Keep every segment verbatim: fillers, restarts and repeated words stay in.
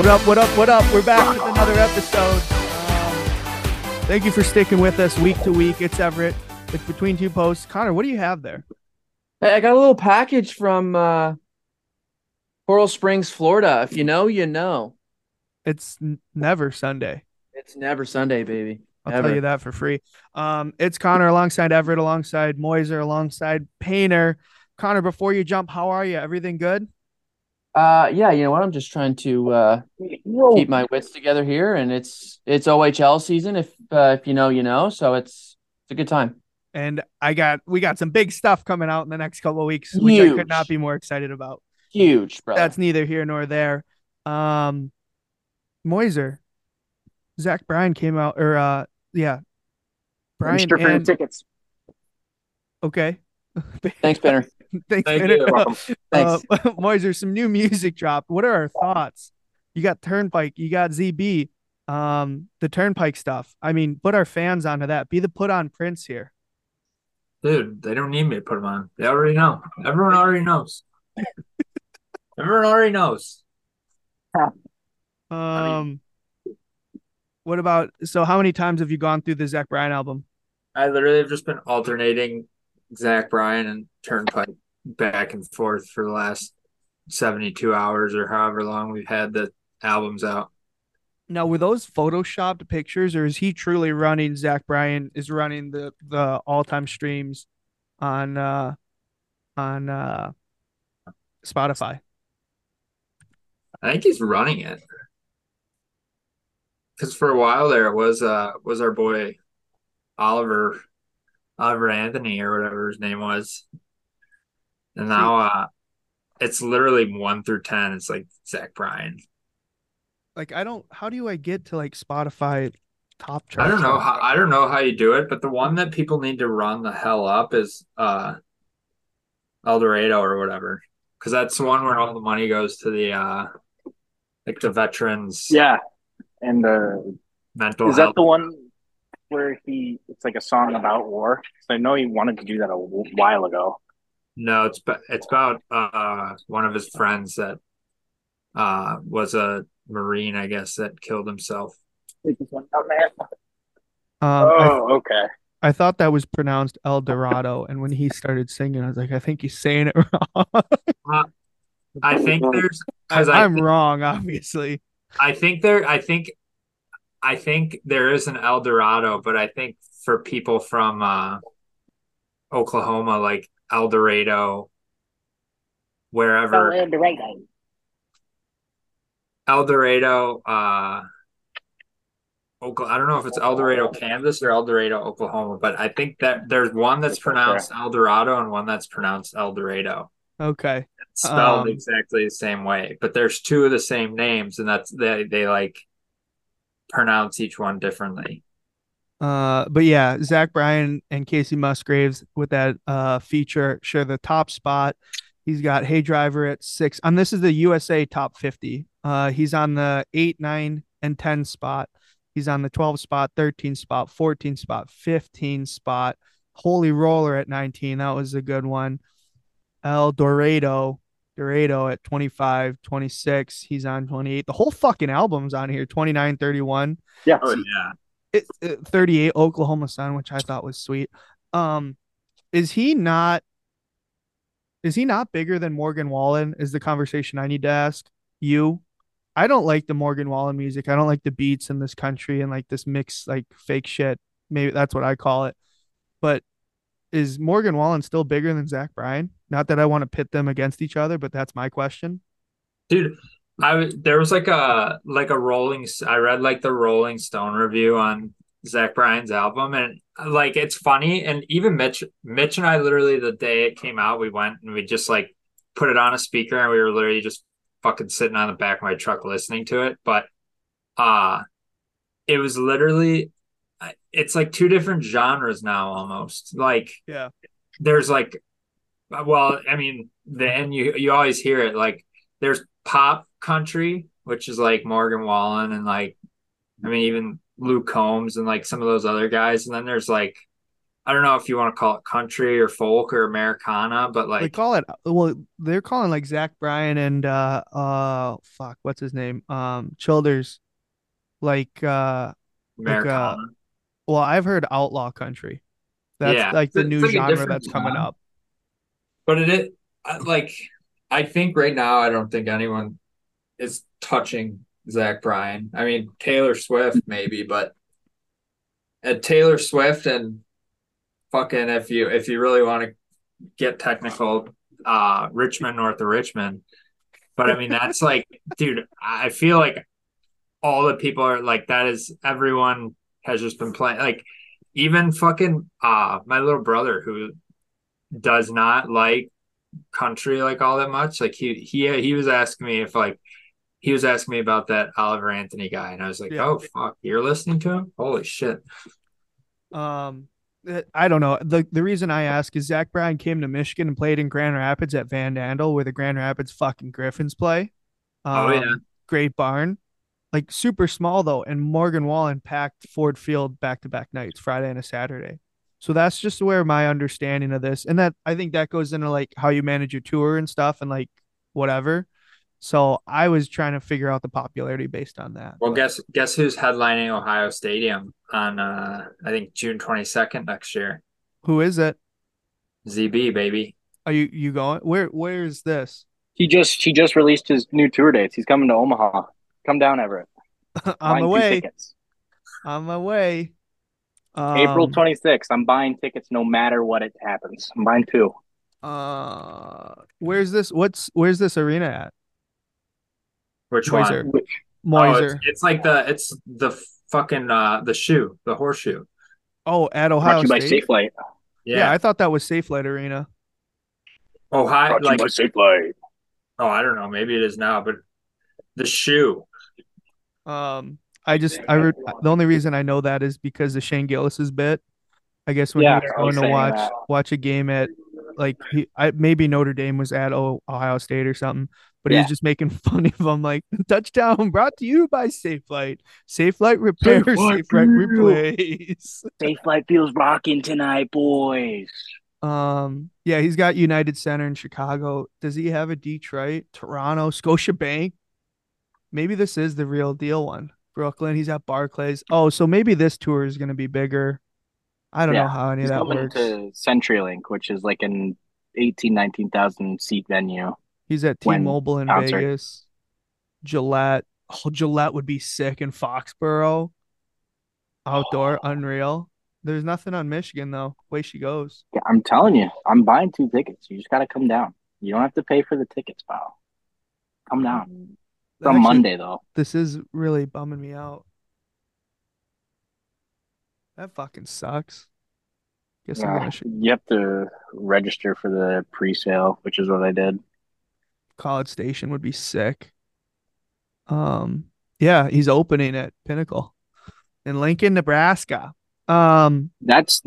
What up, what up, what up? We're back with another episode. Um, thank you for sticking with us week to week. It's Everett. It's Between Two Posts. Connor, what do you have there? I got a little package from uh, Coral Springs, Florida. If you know, you know. It's n- never Sunday. It's never Sunday, baby. I'll Ever. tell you that for free. Um, it's Connor alongside Everett, alongside Moiser, alongside Painter. Connor, before you jump, how are you? Everything good? Uh, yeah, you know what? I'm just trying to uh, keep my wits together here, and it's it's O H L season. If uh, if you know, you know. So it's it's a good time. And I got we got some big stuff coming out in the next couple of weeks, Huge. which I could not be more excited about. Huge, bro. That's neither here nor there. Um, Moiser, Zach Bryan came out, or uh, yeah, Bryan sure and tickets. Okay. Thanks, Benner. Thanks, Thank Benner. you. Uh, Moiser, some new music drop. What are our thoughts? You got Turnpike, you got Z B, um, the Turnpike stuff. I mean, put our fans onto that. Be the put on Prince here, dude. They don't need me to put them on. They already know. Everyone already knows. Everyone already knows. Um. I mean, What about, so how many times have you gone through the Zach Bryan album? I literally have just been alternating Zach Bryan and Turnpike back and forth for the last seventy-two hours or however long we've had the albums out. Now, were those photoshopped pictures, or is he truly running, Zach Bryan is running the, the all-time streams on uh, on uh, Spotify? I think he's running it. Because for a while there, it was uh was our boy Oliver Oliver Anthony or whatever his name was, and now uh, it's literally one through ten. It's like Zach Bryan. Like I don't. How do I get to like Spotify top charts? I don't know. How, I don't know how you do it, but the one that people need to run the hell up is uh El Dorado or whatever, because that's the one where all the money goes to the uh like the veterans. Yeah. And the mental is health. That the one where he it's like a song about war? So I know he wanted to do that a while ago. No, it's it's about uh one of his friends that uh was a Marine, I guess, that killed himself. Um, oh, I, okay. I thought that was pronounced El Dorado, and when he started singing, I was like, I think he's saying it wrong. uh, I think there's because I'm think, wrong, obviously. I think there I think I think there is an El Dorado, but I think for people from uh, Oklahoma, like El Dorado, wherever El Dorado. El Dorado, uh Oklahoma, I don't know if it's El Dorado, Kansas or El Dorado, Oklahoma, but I think that there's one that's pronounced El Dorado and one that's pronounced El Dorado. Okay. It's spelled um, exactly the same way, but there's two of the same names, and that's they they like pronounce each one differently. Uh, but yeah, Zach Bryan and Casey Musgraves with that uh feature share the top spot. He's got Hey Driver at six, and this is the U S A top fifty. Uh, he's on the eight, nine, and ten spot. He's on the twelve spot, thirteen spot, fourteen spot, fifteen spot. Holy Roller at nineteen. That was a good one. El Dorado, Dorado at twenty-five, twenty-six. He's on twenty-eight. The whole fucking album's on here. twenty-nine, thirty-one. Yeah. Oh, yeah. It, it, thirty-eight, Oklahoma Sun, which I thought was sweet. Um, is he not, is he not bigger than Morgan Wallen is the conversation I need to ask you. I don't like the Morgan Wallen music. I don't like the beats in this country and like this mixed, like fake shit. Maybe that's what I call it. But is Morgan Wallen still bigger than Zach Bryan? Not that I want to pit them against each other, but that's my question. Dude, I there was like a like a rolling. I read like the Rolling Stone review on Zach Bryan's album, and like it's funny. And even Mitch, Mitch and I, literally the day it came out, we went and we just like put it on a speaker, and we were literally just fucking sitting on the back of my truck listening to it. But uh it was literally, it's like two different genres now almost. Like yeah, there's like. Well, I mean, then you you always hear it. Like, there's pop country, which is like Morgan Wallen and like, I mean, even Luke Combs and like some of those other guys. And then there's like I don't know if you want to call it country or folk or Americana, but like they call it, well, they're calling like Zach Bryan and uh uh fuck, what's his name? Um Childers, like uh Americana. Like, uh, well, I've heard outlaw country. That's yeah, like the new genre that's coming up. But it is like, I think right now, I don't think anyone is touching Zach Bryan. I mean, Taylor Swift maybe, but at Taylor Swift and fucking, if you if you really want to get technical, uh, Richmond north of Richmond. But I mean, that's like, dude, I feel like all the people are like, that is, everyone has just been playing. Like even fucking uh, my little brother, who does not like country like all that much. Like he he he was asking me if like he was asking me about that Oliver Anthony guy, and I was like, yeah. Oh fuck, you're listening to him? Holy shit. Um. I don't know. The The reason I ask is Zach Bryan came to Michigan and played in Grand Rapids at Van Andel, where the Grand Rapids fucking Griffins play. Um, oh, yeah. Great barn. Like, super small, though. And Morgan Wallen packed Ford Field back-to-back nights, Friday and a Saturday. So that's just where my understanding of this. And that I think that goes into, like, how you manage your tour and stuff and, like, whatever. So I was trying to figure out the popularity based on that. Well, but. guess guess who's headlining Ohio Stadium on, uh, I think, June twenty-second next year? Who is it? Z B, baby. Are you, you going? Where Where is this? He just he just released his new tour dates. He's coming to Omaha. Come down, Everett. On my way. On my way. Um, April twenty-sixth. I'm buying tickets no matter what it happens. I'm buying two. Uh, where's this? What's Where's this arena at? Which Moiser. one? Moiser. Oh, it's, it's like the it's the fucking uh, the shoe, the horseshoe. Oh, at Ohio State. By Safe Light. Yeah. yeah, I thought that was Safe Light Arena. Ohio, like Safe Light. Oh, I don't know. Maybe it is now, but the shoe. Um, I just I re- the only reason I know that is because of Shane Gillis's bit. I guess when yeah, you're going to watch that. watch a game at like he, I maybe Notre Dame was at o- Ohio State or something. But yeah. he was just making fun of him, like, touchdown brought to you by Safe Light. Safe Light Repair, Safe Light, Safe Light Replace. Safe Light feels rocking tonight, boys. Um, yeah, he's got United Center in Chicago. Does he have a Detroit, Toronto, Scotiabank? Maybe this is the real deal one. Brooklyn, he's at Barclays. Oh, so maybe this tour is going to be bigger. I don't yeah, know how any of that works. He's going to CenturyLink, which is like an eighteen, nineteen thousand seat venue. He's at T-Mobile in concert. Vegas. Gillette. Oh, Gillette would be sick in Foxborough. Outdoor, oh. unreal. There's nothing on Michigan, though. Way she goes. Yeah, I'm telling you. I'm buying two tickets. You just got to come down. You don't have to pay for the tickets, pal. Come down. It's on Monday, though. This is really bumming me out. That fucking sucks. Guess yeah, I'm you have to register for the pre-sale, which is what I did. College Station would be sick. Um, yeah, he's opening at Pinnacle in Lincoln, Nebraska. Um, that's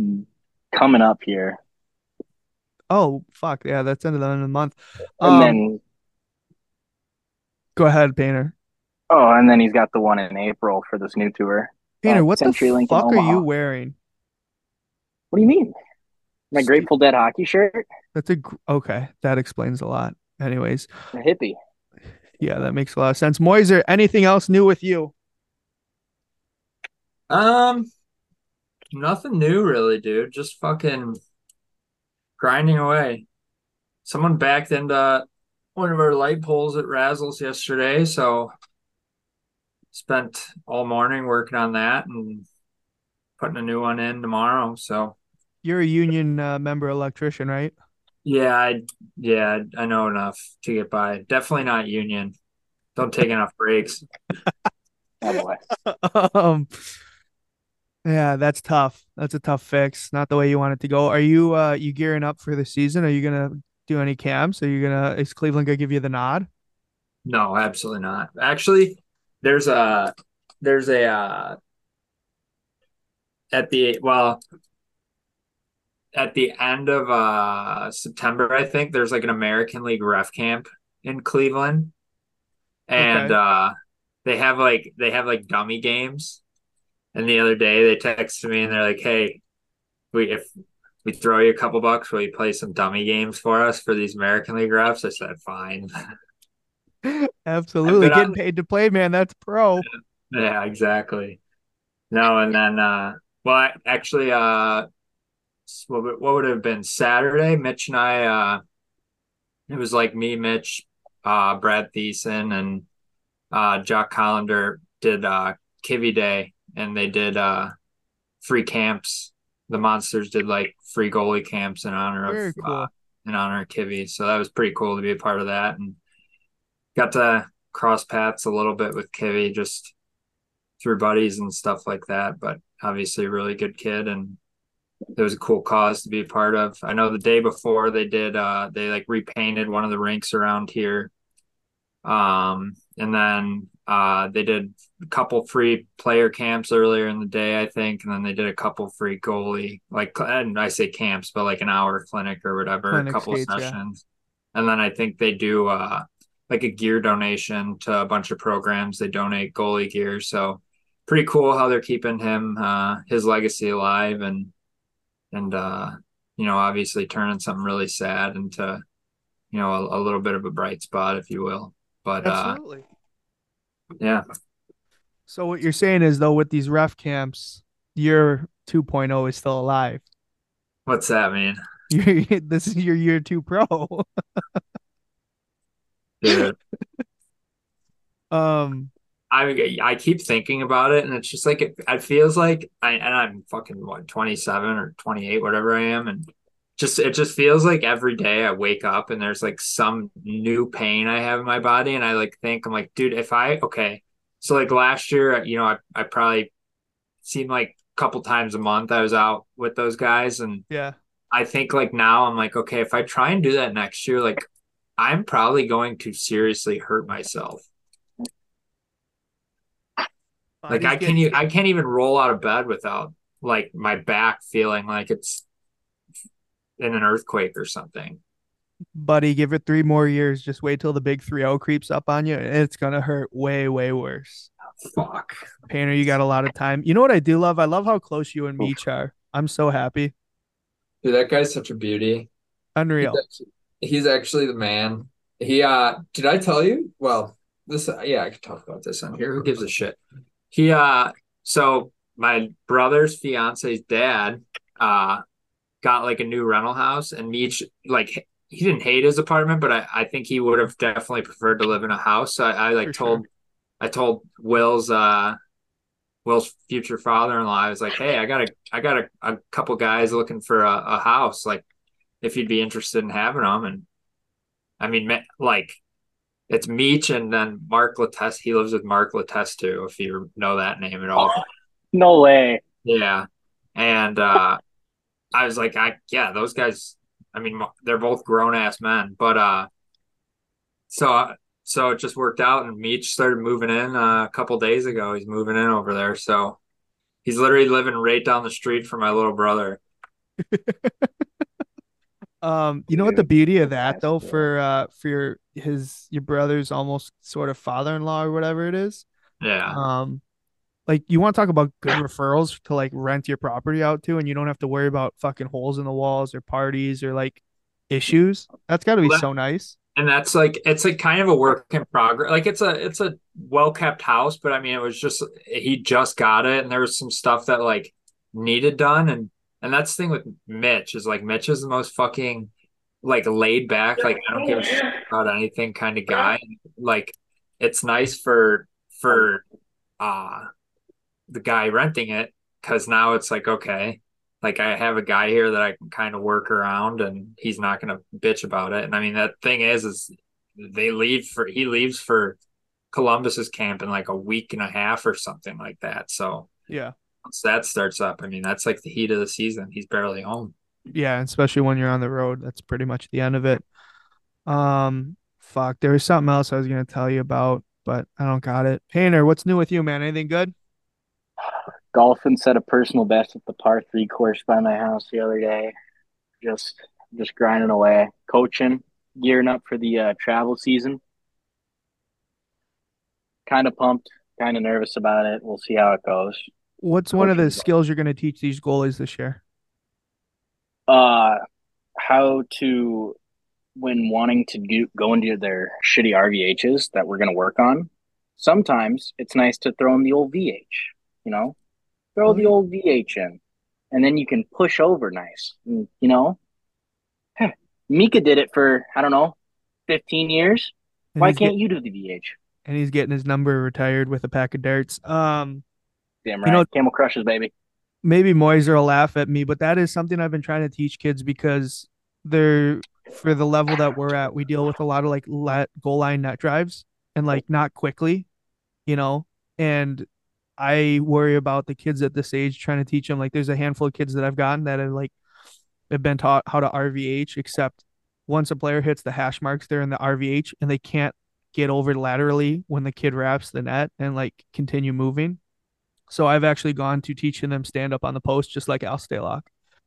coming up here. Oh fuck yeah, that's end of the end of the month. Um, and then, go ahead, Painter. Oh, and then he's got the one in April for this new tour. Painter, what the fuck are you wearing? What do you mean? My Grateful Dead hockey shirt. That's a okay. That explains a lot. Anyways, a hippie. Yeah, that makes a lot of sense. Moiser, anything else new with you? Um, nothing new really, dude. Just fucking grinding away. Someone backed into one of our light poles at Razzles yesterday, so spent all morning working on that and putting a new one in tomorrow. So you're a union uh, member electrician, right? Yeah, I, yeah, I know enough to get by. Definitely not union. Don't take enough breaks. Oh, boy. Um, yeah, that's tough. That's a tough fix. Not the way you want it to go. Are you uh, you gearing up for the season? Are you gonna do any camps? Are you gonna? Is Cleveland gonna give you the nod? No, absolutely not. Actually, there's a there's a uh, at the well. At the end of uh, September, I think, there's like an American League ref camp in Cleveland. And okay. uh, they have like they have like dummy games. And the other day they texted me and they're like, hey, we if we throw you a couple bucks, will you play some dummy games for us for these American League reps? I said, fine. Absolutely. Getting on... paid to play, man. That's pro. Yeah, exactly. No, and then, uh, well, I, actually, uh, what would it have been? Saturday, Mitch and I, uh, it was like me, Mitch, uh, Brad Thiessen, and uh, Jock Collender did uh, Kivy Day, and they did uh, free camps. The Monsters did like free goalie camps in honor Very of cool. uh, in honor of Kivy, so that was pretty cool to be a part of that, and got to cross paths a little bit with Kivy just through buddies and stuff like that. But obviously, a really good kid, and it was a cool cause to be a part of. I know the day before they did, uh, they like repainted one of the rinks around here, um, and then uh, they did a couple free player camps earlier in the day, I think, and then they did a couple free goalie, like, and I say camps, but like an hour clinic or whatever, clinic a couple skates, sessions, yeah. And then I think they do uh, like a gear donation to a bunch of programs. They donate goalie gear, so pretty cool how they're keeping him, uh, his legacy alive, and. And, uh, you know, obviously turning something really sad into, you know, a, a little bit of a bright spot, if you will. But, Absolutely. Uh, yeah. So what you're saying is, though, with these ref camps, year two point oh is still alive. What's that mean? You're, this is your year two pro. Dude. Um. I I keep thinking about it, and it's just like it, it feels like I and I'm fucking what twenty-seven or twenty-eight, whatever I am, and just it just feels like every day I wake up and there's like some new pain I have in my body, and I like think I'm like, dude, if I okay, so like last year, you know, I I probably seemed like a couple times a month I was out with those guys, and yeah, I think like now I'm like, okay, if I try and do that next year, like I'm probably going to seriously hurt myself. Like I can't, even, I can't even roll out of bed without like my back feeling like it's in an earthquake or something. Buddy, give it three more years. Just wait till the big three oh creeps up on you, and it's gonna hurt way, way worse. Oh, fuck, Painter, you got a lot of time. You know what I do love? I love how close you and Meech are. I'm so happy. Dude, that guy's such a beauty. Unreal. He's actually, he's actually the man. He uh, did I tell you? Well, this uh, yeah, I could talk about this on here. Who gives a shit? He, uh, so my brother's fiance's dad, uh, got like a new rental house, and Meech, like, he didn't hate his apartment, but I, I think he would have definitely preferred to live in a house. So I, I like For told, sure. I told Will's, uh, Will's future father-in-law, I was like, hey, I got a, I got a, a couple guys looking for a, a house. Like if you'd be interested in having them. And I mean, like, it's Meech and then Mark Latest. He lives with Mark Latest too, if you know that name at all. No way. Yeah. And uh, I was like, I yeah, those guys, I mean, they're both grown-ass men. But uh, so so it just worked out, and Meech started moving in uh, a couple days ago. He's moving in over there. So he's literally living right down the street from my little brother. Um, you know what the beauty of that though for uh for your his your brother's almost sort of father-in-law or whatever it is. Yeah. Um, like you want to talk about good referrals to like rent your property out to, and you don't have to worry about fucking holes in the walls or parties or like issues. That's got to be well, that, so nice. And that's like it's like kind of a work in progress. Like it's a it's a well-kept house, but I mean it was just he just got it, and there was some stuff that like needed done. And And that's the thing with Mitch is like Mitch is the most fucking like laid back, like I don't give a shit about anything kind of guy. Like it's nice for for uh the guy renting it, because now it's like, okay, like I have a guy here that I can kind of work around, and he's not gonna bitch about it. And I mean that thing is is they leave for he leaves for Columbus's camp in like a week and a half or something like that. So yeah. Once that starts up, I mean, that's like the heat of the season. He's barely home. Yeah, especially when you're on the road. That's pretty much the end of it. Um, fuck, there was something else I was going to tell you about, but I don't got it. Painter, what's new with you, man? Anything good? Golfing set a personal best at the par three course by my house the other day. Just just grinding away. Coaching, gearing up for the uh, travel season. Kind of pumped, kind of nervous about it. We'll see how it goes. What's one of the skills you're going to teach these goalies this year? uh, how to, when wanting to do, go into their shitty R V Hs that we're going to work on, sometimes it's nice to throw in the old V H, you know, throw mm-hmm. the old V H in, and then you can push over nice, you know. Huh. Mika did it for, I don't know, fifteen years. And why can't get, you do the V H? And he's getting his number retired with a pack of darts. Um, Damn right. You know, Camel Crushes, baby. Maybe Moiser will laugh at me, but that is something I've been trying to teach kids, because they're, for the level that we're at, we deal with a lot of like let goal line net drives and like not quickly, you know, and I worry about the kids at this age, trying to teach them. Like, there's a handful of kids that I've gotten that have like have been taught how to R V H, except once a player hits the hash marks, they're in the R V H and they can't get over laterally when the kid wraps the net and like continue moving. So I've actually gone to teaching them stand up on the post, just like Al Stalock.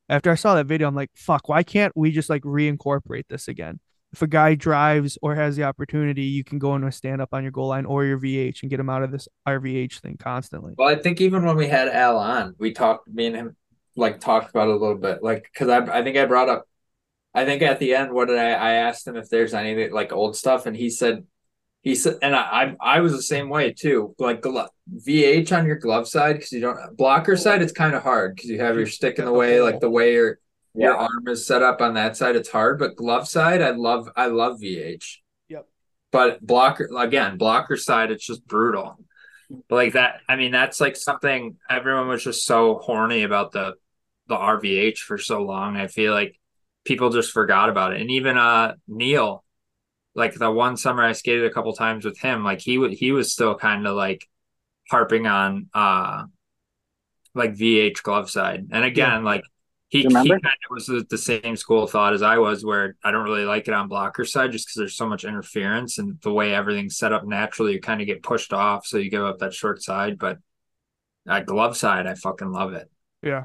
After I saw that video, I'm like, fuck, why can't we just like reincorporate this again? If a guy drives or has the opportunity, you can go into a stand-up on your goal line or your V H and get him out of this R V H thing constantly. Well, I think even when we had Al on, we talked, me and him, like, talked about it a little bit. Like, because I I think I brought up, I think at the end, what did I, I asked him if there's anything, like, old stuff, and he said, he said, and I, I, I was the same way too. Like glo- V H on your glove side, because you don't blocker side. It's kind of hard because you have your stick in the way, like the way your yeah. your arm is set up on that side. It's hard, but glove side, I love, I love V H. Yep. But blocker again, blocker side, it's just brutal. But like that, I mean, that's like something everyone was just so horny about the the R V H for so long. I feel like people just forgot about it, and even uh Neil. Like the one summer I skated a couple times with him, like he would, he was still kind of like harping on uh, like V H glove side. And again, yeah. like he, he kind of was the same school of thought as I was, where I don't really like it on blocker side just because there's so much interference and the way everything's set up naturally, you kind of get pushed off. So you give up that short side, but at glove side, I fucking love it. Yeah.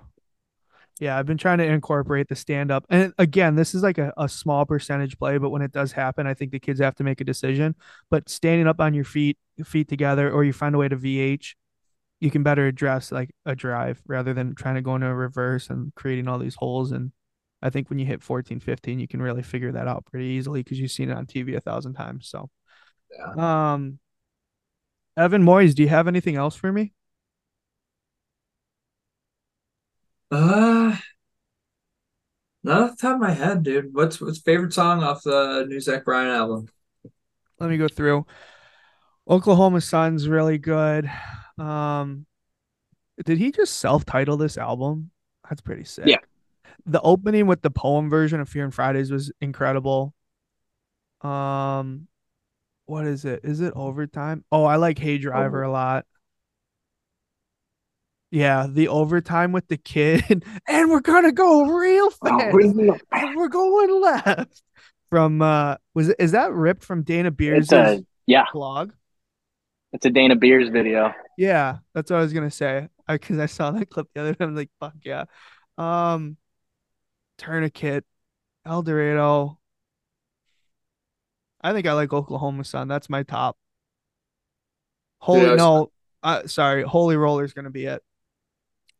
Yeah, I've been trying to incorporate the stand-up. And again, this is like a, a small percentage play, but when it does happen, I think the kids have to make a decision. But standing up on your feet, feet together, or you find a way to V H, you can better address like a drive rather than trying to go into a reverse and creating all these holes. And I think when you hit fourteen, fifteen, you can really figure that out pretty easily because you've seen it on T V a thousand times. So, yeah. um, Evan Moyes, do you have anything else for me? Uh, not off the top of my head, dude. What's what's favorite song off the new Zach Bryan album? Let me go through. Oklahoma Sun's really good. Um, did he just self-title this album? That's pretty sick. Yeah. The opening with the poem version of Fear and Fridays was incredible. Um, what is it? Is it Overtime? Oh, I like Hey Driver oh. a lot. Yeah, the overtime with the kid, and we're gonna go real fast. Oh, and we're going left. From uh, was it, is that ripped from Dana Beers' blog? Yeah, it's a Dana Beers video. Yeah, that's what I was gonna say because I, I saw that clip the other day. I'm like, fuck yeah. Um, Tourniquet, El Dorado. I think I like Oklahoma Sun. That's my top. Holy yeah, no, uh, sorry, Holy Roller's gonna be it.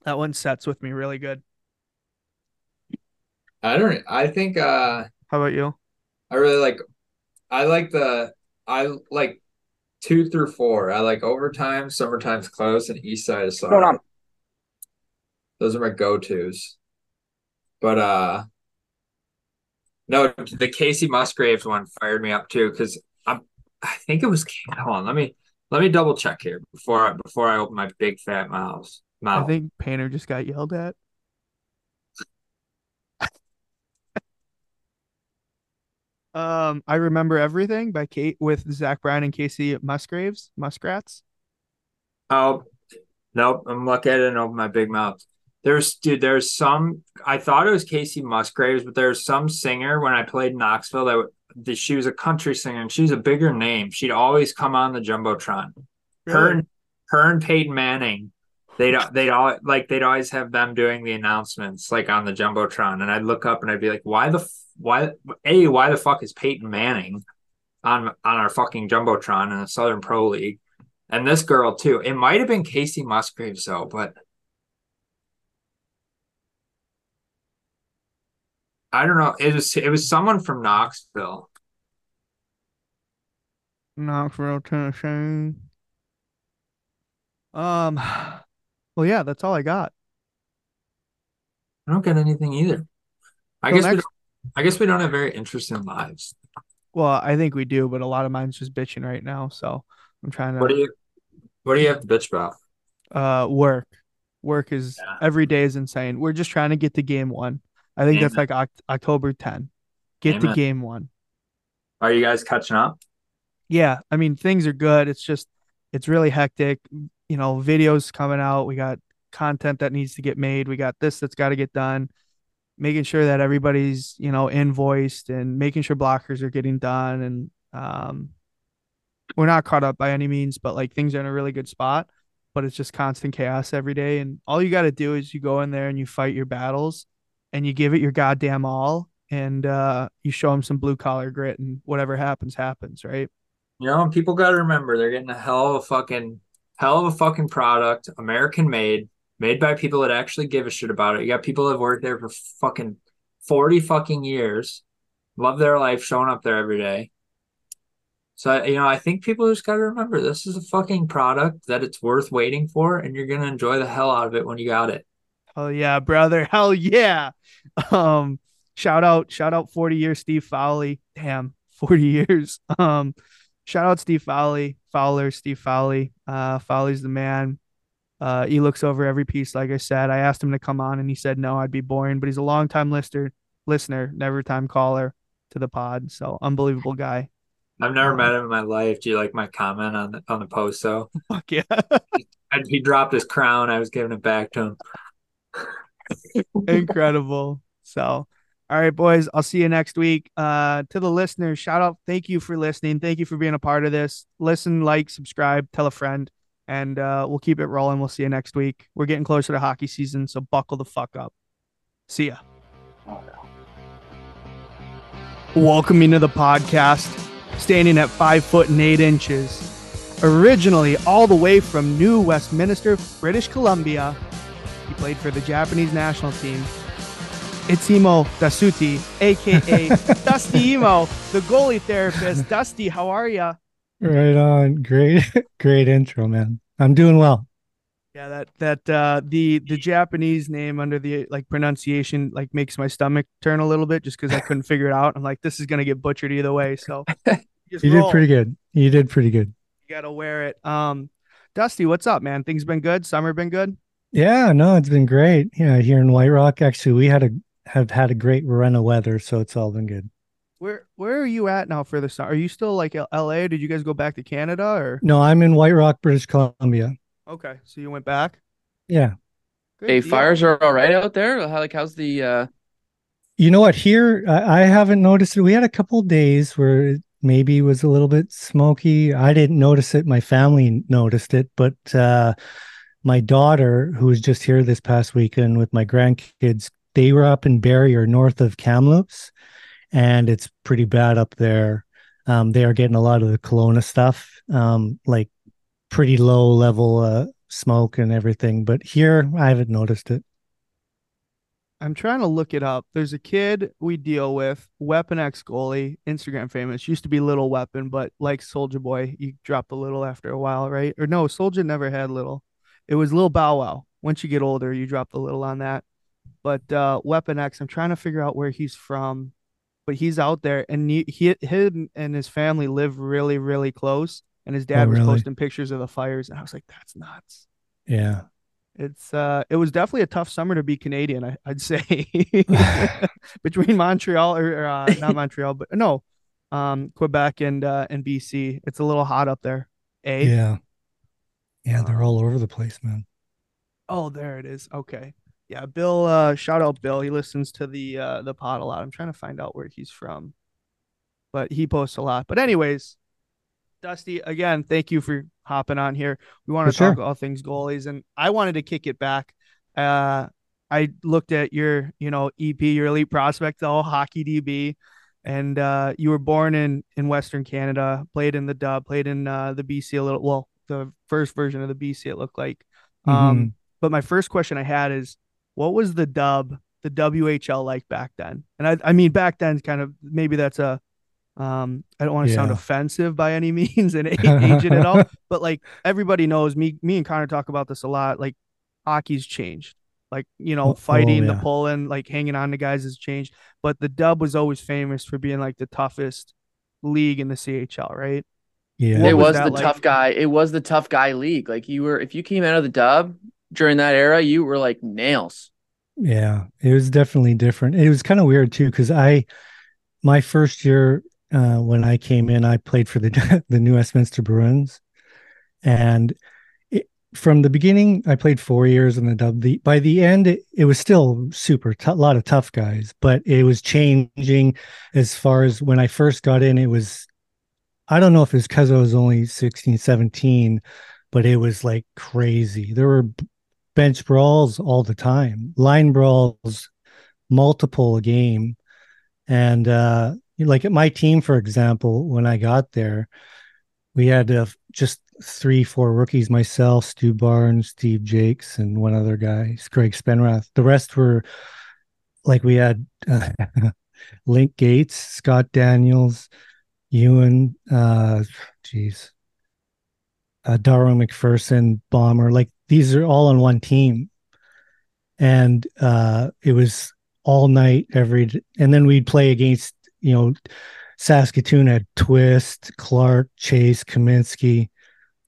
That one sets with me really good. I don't I think uh how about you? I really like I like the I like two through four. I like Overtime, Summertime's Close, and East Side of Sorrow. Those are my go-tos. But uh no, the Casey Musgraves one fired me up too, because I'm I think it was hold on, let me let me double check here before I before I open my big fat mouth. Mouth. I think Painter just got yelled at. um, I Remember Everything by Kate with Zach Bryan and Casey Musgraves, Muskrats. Oh, nope. I'm lucky I didn't open my big mouth. There's, dude, there's some, I thought it was Casey Musgraves, but there's some singer when I played in Knoxville that, that she was a country singer and she's a bigger name. She'd always come on the Jumbotron. Really? Her and, her and Peyton Manning. They'd they'd all like they'd always have them doing the announcements like on the Jumbotron, and I'd look up and I'd be like, why the f- why a why the fuck is Peyton Manning on on our fucking Jumbotron in the Southern Pro League, and this girl too? It might have been Casey Musgraves though, but I don't know. It was it was someone from Knoxville. Knoxville, Tennessee. Um, well, yeah, that's all I got. I don't get anything either. I so guess next... we don't, I guess we don't have very interesting lives. Well, I think we do, but a lot of mine's just bitching right now. So I'm trying to. What do you What do you have to bitch about? Uh, work. Work is yeah. Every day is insane. We're just trying to get to game one. I think Amen. That's like October tenth. Get Amen. To game one. Are you guys catching up? Yeah, I mean things are good. It's just it's really hectic. You know, videos coming out. We got content that needs to get made. We got this that's got to get done. Making sure that everybody's, you know, invoiced and making sure blockers are getting done. And um, we're not caught up by any means, but like things are in a really good spot. But it's just constant chaos every day. And all you got to do is you go in there and you fight your battles and you give it your goddamn all. And uh, you show them some blue collar grit and whatever happens, happens. Right. You know, people got to remember they're getting a hell of a fucking hell of a fucking product. American made, made by people that actually give a shit about it. You got people that have worked there for fucking forty fucking years. Love their life showing up there every day. So, you know, I think people just got to remember this is a fucking product that it's worth waiting for, and you're going to enjoy the hell out of it when you got it. Oh, yeah, brother. Hell yeah. Um, shout out. Shout out forty years, Steve Fowley. Damn, forty years. Um, shout out Steve Fowley, Fowler, Steve Fowley. Uh, Fowley's the man. Uh, he looks over every piece. Like I said, I asked him to come on and he said, no, I'd be boring. But he's a long time listener, listener, never time caller to the pod. So unbelievable guy. I've never um, met him in my life. Do you like my comment on the, on the post? So fuck yeah. he, he dropped his crown. I was giving it back to him. Incredible. So, all right, boys, I'll see you next week. Uh, to the listeners, shout out. Thank you for listening. Thank you for being a part of this. Listen, like, subscribe, tell a friend, and uh, we'll keep it rolling. We'll see you next week. We're getting closer to hockey season, so buckle the fuck up. See ya. Oh, no. Welcome into the podcast. Standing at five foot and eight inches, originally all the way from New Westminster, British Columbia, he played for the Japanese national team. Itzhimo Dasuti, aka Dusty Emo, the goalie therapist. Dusty, how are you? Right on, great, great intro, man. I'm doing well. Yeah, that that uh, the the Japanese name under the like pronunciation like makes my stomach turn a little bit just because I couldn't figure it out. I'm like, this is gonna get butchered either way. So. Just you roll. Did pretty good. You did pretty good. You got to wear it. Um, Dusty, what's up, man? Things been good? Summer been good? Yeah, no, it's been great. Yeah, here in White Rock, actually, we had a have had a great run of weather, so it's all been good. Where where are you at now for the summer? Are you still like L A? Did you guys go back to Canada or? No, I'm in White Rock, British Columbia. Okay, so you went back? Yeah. Good hey, deal. Fires are all right out there? How, like, how's the... Uh... You know what? Here, I, I haven't noticed it. We had a couple of days where it maybe was a little bit smoky. I didn't notice it. My family noticed it. But uh, my daughter, who was just here this past weekend with my grandkids, they were up in Barrier, north of Kamloops. And it's pretty bad up there. Um, they are getting a lot of the Kelowna stuff, um, like pretty low level uh, smoke and everything, but here I haven't noticed it. I'm trying to look it up. There's a kid we deal with, Weapon X goalie, Instagram famous, used to be Little Weapon, but like Soulja Boy, you dropped the little after a while, right? Or no, Soulja never had little. It was Lil Bow Wow. Once you get older, you drop the little on that. But uh, Weapon X, I'm trying to figure out where he's from, but he's out there, and he, he him and his family live really, really close. And his dad oh, was really? posting pictures of the fires. And I was like, that's nuts. Yeah. It's uh, it was definitely a tough summer to be Canadian, I, I'd say. Between Montreal or, or uh, not Montreal, but no, um, Quebec and uh, and B C. It's a little hot up there. Eh? Yeah. Yeah, they're um, all over the place, man. Oh, there it is. Okay. Yeah, Bill, uh, shout out Bill. He listens to the, uh, the pod a lot. I'm trying to find out where he's from. But he posts a lot. But anyways. Dusty, again, thank you for hopping on here. We want to for talk sure. all things goalies, and I wanted to kick it back. Uh, I looked at your, you know, E P, your elite prospect, the whole hockey D B, and uh, you were born in in Western Canada, played in the dub, played in uh, the B C a little. Well, the first version of the B C, it looked like. Mm-hmm. Um, but my first question I had is, what was the dub the W H L like back then. And I, I mean, back then, kind of, maybe that's a, um, I don't want to yeah. sound offensive by any means and agent at all, but like everybody knows me, me and Connor talk about this a lot. Like hockey's changed, like, you know, oh, fighting oh, yeah. the pulling, like hanging on to guys has changed, but the Dub was always famous for being like the toughest league in the C H L. Right. Yeah. What it was, was the like? tough guy. It was the tough guy league. Like you were, if you came out of the Dub during that era, you were like nails. Yeah, it was definitely different. It was kind of weird too, because I, my first year uh, when I came in, I played for the the New Westminster Bruins, and it, from the beginning, I played four years in the Dub. The, by the end, it, it was still super t- a lot of tough guys, but it was changing. As far as when I first got in, it was, I don't know if it was because I was only sixteen, seventeen, but it was like crazy. There were bench brawls all the time, line brawls, multiple a game. And uh, like at my team, for example, when I got there, we had uh, just three, four rookies, myself, Stu Barnes, Steve Jakes, and one other guy, Greg Spenrath. The rest were like, we had uh, Link Gates, Scott Daniels, Ewan, uh, geez, uh, Darryl McPherson, Bomber, like, these are all on one team. And uh, it was all night every, and then we'd play against, you know, Saskatoon had Twist, Clark, Chase, Kaminsky,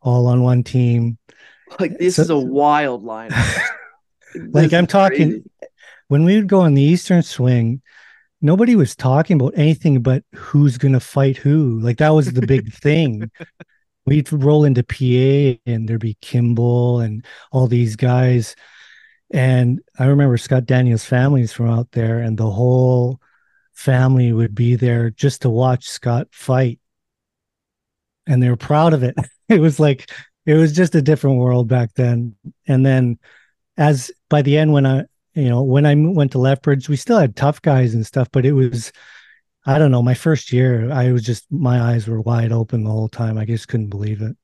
all on one team. Like, this so, is a wild lineup. Like I'm talking, crazy. When we would go on the Eastern Swing, nobody was talking about anything but who's going to fight who. Like that was the big thing. We'd roll into P A and there'd be Kimball and all these guys. And I remember Scott Daniels' family's from out there, and the whole family would be there just to watch Scott fight. And they were proud of it. It was like, it was just a different world back then. And then as by the end, when I, you know, when I went to Lethbridge, we still had tough guys and stuff, but it was, I don't know. My first year, I was just, my eyes were wide open the whole time. I just couldn't believe it.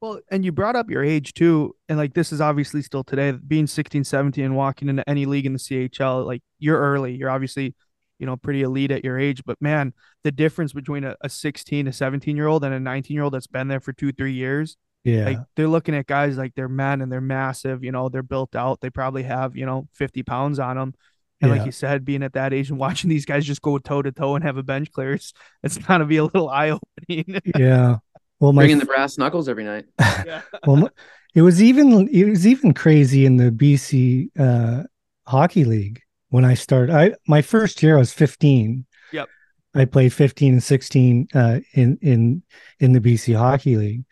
Well, and you brought up your age too. And like, this is obviously still today, being sixteen, seventeen and walking into any league in the C H L, like you're early, you're obviously, you know, pretty elite at your age, but man, the difference between a, a sixteen, a seventeen year old and a nineteen year old that's been there for two, three years. Yeah. Like they're looking at guys like they're men and they're massive, you know, they're built out. They probably have, you know, fifty pounds on them. And yeah. like you said, being at that age and watching these guys just go toe to toe and have a bench clear, it's, it's going to be a little eye opening. Yeah. Well, my, bringing the brass knuckles every night. Yeah. Well, it was even it was even crazy in the B C uh, hockey league when I started. I my first year I was fifteen. Yep. I played fifteen and sixteen uh, in in in the B C hockey league,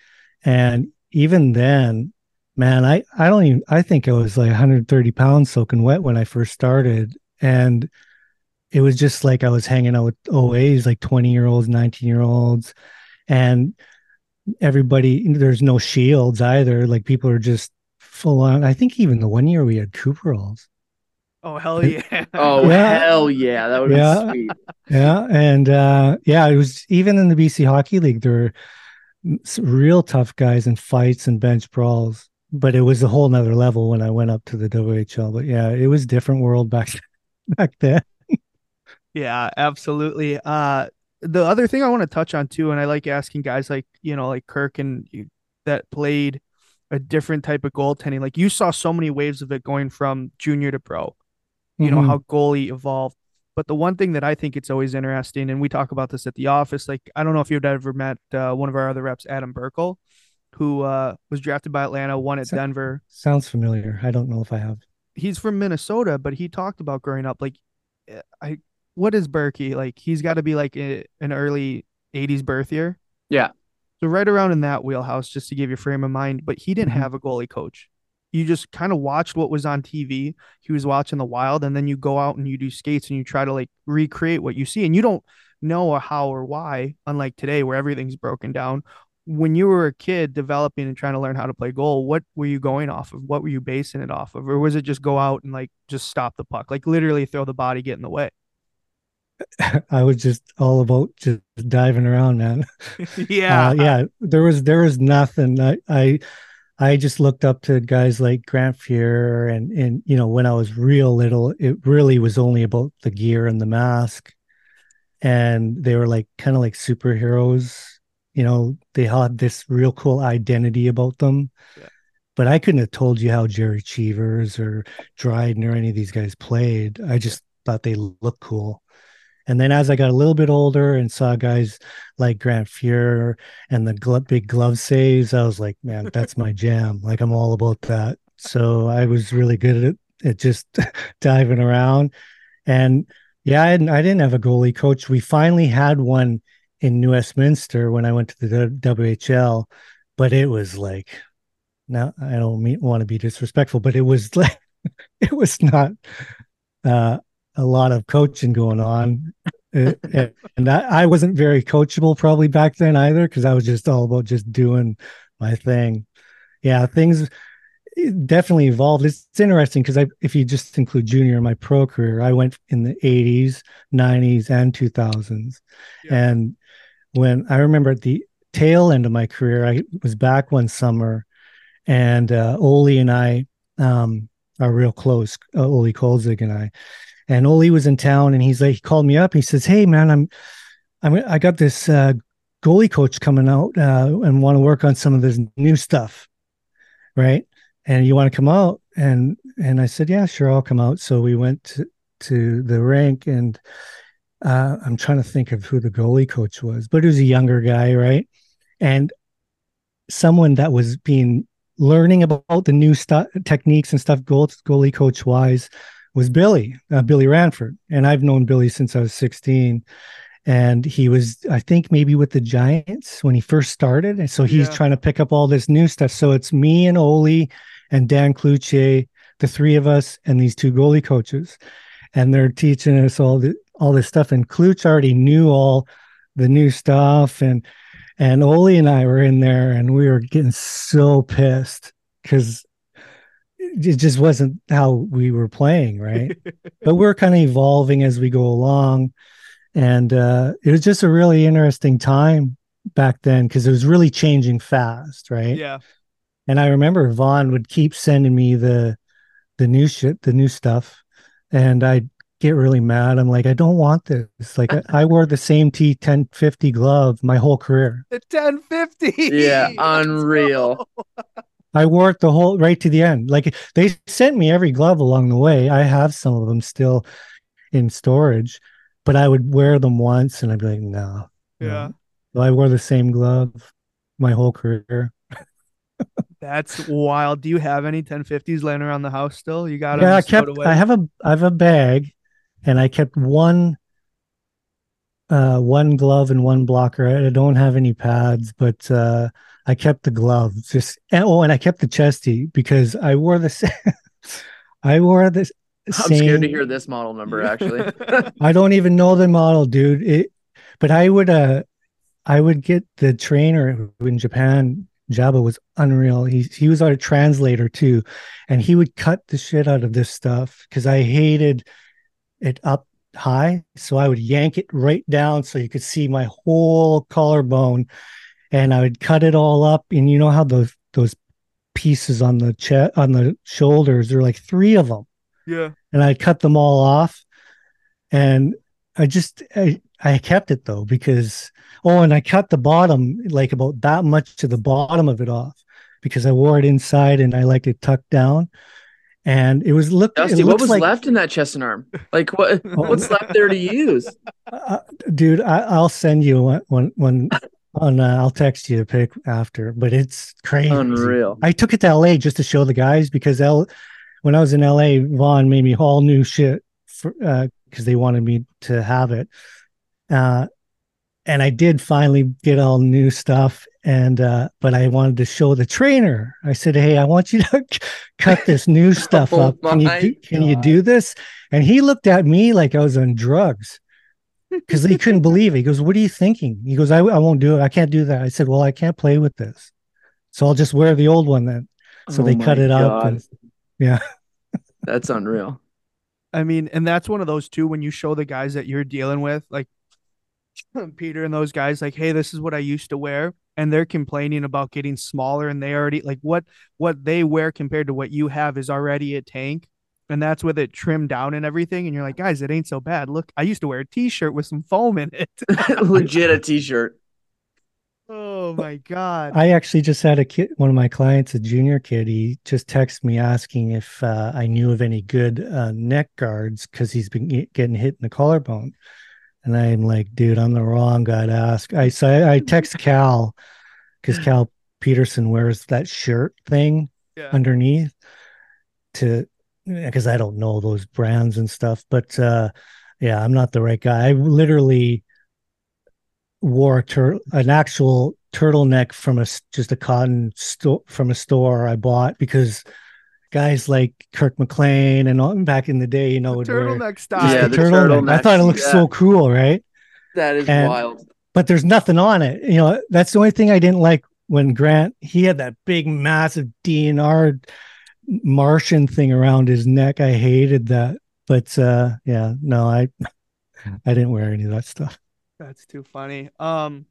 and even then. Man, I, I don't even, I think I was like one hundred thirty pounds soaking wet when I first started. And it was just like I was hanging out with O As, like twenty year olds, nineteen year olds. And everybody, there's no shields either. Like people are just full on. I think even the one year we had Cooperalls. Oh, hell yeah. oh, yeah. hell yeah. That would yeah. be sweet. Yeah. And uh, yeah, it was even in the B C Hockey League, there were real tough guys and fights and bench brawls. But it was a whole nother level when I went up to the W H L. But yeah, it was a different world back back then. Yeah, absolutely. Uh, the other thing I want to touch on too, and I like asking guys like, you know, like Kirk and that played a different type of goaltending. Like you saw so many waves of it going from junior to pro, you mm-hmm. know, how goalie evolved. But the one thing that I think it's always interesting, and we talk about this at the office, like, I don't know if you've ever met uh, one of our other reps, Adam Burkle, who uh, was drafted by Atlanta, won at so, Denver. Sounds familiar. I don't know if I have. He's from Minnesota, but he talked about growing up. Like, I what is Berkey? Like, he's got to be like a, an early eighties birth year. Yeah. So right around in that wheelhouse, just to give you a frame of mind, but he didn't mm-hmm. have a goalie coach. You just kind of watched what was on T V. He was watching the Wild, and then you go out and you do skates and you try to like recreate what you see. And you don't know how or why, unlike today where everything's broken down. When you were a kid developing and trying to learn how to play goal, what were you going off of? What were you basing it off of? Or was it just go out and like, just stop the puck, like literally throw the body, get in the way? I was just all about just diving around, man. yeah. Uh, yeah. There was, there was nothing. I, I, I just looked up to guys like Grant Fuhr, and, and, you know, when I was real little, it really was only about the gear and the mask. And they were like, kind of like superheroes, you know, they had this real cool identity about them. Yeah. But I couldn't have told you how Jerry Cheevers or Dryden or any of these guys played. I just thought they looked cool. And then as I got a little bit older and saw guys like Grant Fuhr and the glo- big glove saves, I was like, man, that's my jam. Like, I'm all about that. So I was really good at it, at just diving around. And yeah, I didn't, I didn't have a goalie coach. We finally had one in New Westminster when I went to the W H L, but it was like... Now, I don't mean, want to be disrespectful, but it was like, it was not uh, a lot of coaching going on. It, it, and I, I wasn't very coachable probably back then either, because I was just all about just doing my thing. Yeah, things definitely evolved. It's, it's interesting because I, if you just include junior in my pro career, I went in the eighties, nineties, and two thousands. Yeah. And when I remember at the tail end of my career, I was back one summer. And uh, Ole and I um, are real close, uh, Ole Kolzig and I. And Ole was in town, and he's like, he called me up. He says, "Hey, man, I'm, I'm, I got this uh, goalie coach coming out uh, and want to work on some of this new stuff, right? And you want to come out?" And and I said, "Yeah, sure, I'll come out." So we went to, to the rink, and uh, I'm trying to think of who the goalie coach was, but it was a younger guy, right? And someone that was being learning about the new stuff, techniques and stuff, goal, goalie coach wise, was Billy, uh, Billy Ranford. And I've known Billy since I was sixteen, and he was, I think, maybe with the Giants when he first started. And so he's yeah. trying to pick up all this new stuff. So it's me and Ole and Dan Cloutier, the three of us, and these two goalie coaches, and they're teaching us all the, all this stuff. And Klooch already knew all the new stuff, and And Ole and I were in there, and we were getting so pissed because it just wasn't how we were playing, right? But we're kind of evolving as we go along. And uh, it was just a really interesting time back then because it was really changing fast, right? Yeah. And I remember Vaughn would keep sending me the the new shit, the new stuff. And I'd get really mad. I'm like, I don't want this. Like, I, I wore the same T ten fifty glove my whole career. The ten fifty. Yeah, unreal. I wore it the whole right to the end. Like, they sent me every glove along the way. I have some of them still in storage, but I would wear them once and I'd be like, no. Yeah. So I wore the same glove my whole career. That's wild. Do you have any ten fifties laying around the house still? You got them? Yeah, I kept. Away? I have a. I have a bag. And I kept one, uh, one glove and one blocker. I don't have any pads, but uh, I kept the glove. Just and, oh, and I kept the chesty because I wore this. I wore this. I'm same, scared to hear this model number. Actually, I don't even know the model, dude. It, but I would. Uh, I would get the trainer in Japan. Jabba was unreal. He he was our translator too, and he would cut the shit out of this stuff because I hated it up high, so I would yank it right down so you could see my whole collarbone, and I would cut it all up. And you know how those those pieces on the chest, on the shoulders, there are like three of them. Yeah, and I cut them all off, and I just I, I kept it though because oh, and I cut the bottom like about that much to the bottom of it off because I wore it inside and I liked it tucked down. And it was look. Dusty, it what was like, left in that chest and arm? Like what? Oh, what's left there to use? Uh, dude, I, I'll send you one. One. one on, uh, I'll text you a pic after. But it's crazy. Unreal. I took it to L A just to show the guys because L. When I was in L A, Vaughn made me all new shit for because uh, they wanted me to have it. Uh, and I did finally get all new stuff. And, uh, but I wanted to show the trainer. I said, "Hey, I want you to c- cut this new stuff oh up. Can, you do, can you do this?" And he looked at me like I was on drugs because he couldn't believe it. He goes, "What are you thinking?" He goes, I, I won't do it. I can't do that. I said, "Well, I can't play with this. So I'll just wear the old one then." So oh they cut it God. up. And, yeah. That's unreal. I mean, and that's one of those too, when you show the guys that you're dealing with, like Peter and those guys, like, "Hey, this is what I used to wear." and they're complaining about getting smaller, and they already like what what they wear compared to what you have is already a tank, and that's with it trimmed down and everything. And you're like, guys, it ain't so bad. Look, I used to wear a t-shirt with some foam in it. Legit a t-shirt. Oh my God. I actually just had a kid, one of my clients, a junior kid, he just texted me asking if uh, I knew of any good uh, neck guards because he's been get, getting hit in the collarbone. And I'm like, dude, I'm the wrong guy to ask. I so I, I text Cal because Cal Peterson wears that shirt thing yeah. underneath to because I don't know those brands and stuff. But uh, yeah, I'm not the right guy. I literally wore a tur- an actual turtleneck from a just a cotton store from a store I bought because guys like Kirk McLean and all back in the day, you know, would wear turtleneck style. Yeah, the turtleneck. I thought it looked yeah. so cool, right? That is and, wild. But there's nothing on it. You know, that's the only thing I didn't like when Grant, he had that big, massive D N R Martian thing around his neck. I hated that. But uh, yeah, no, I I didn't wear any of that stuff. That's too funny. Um,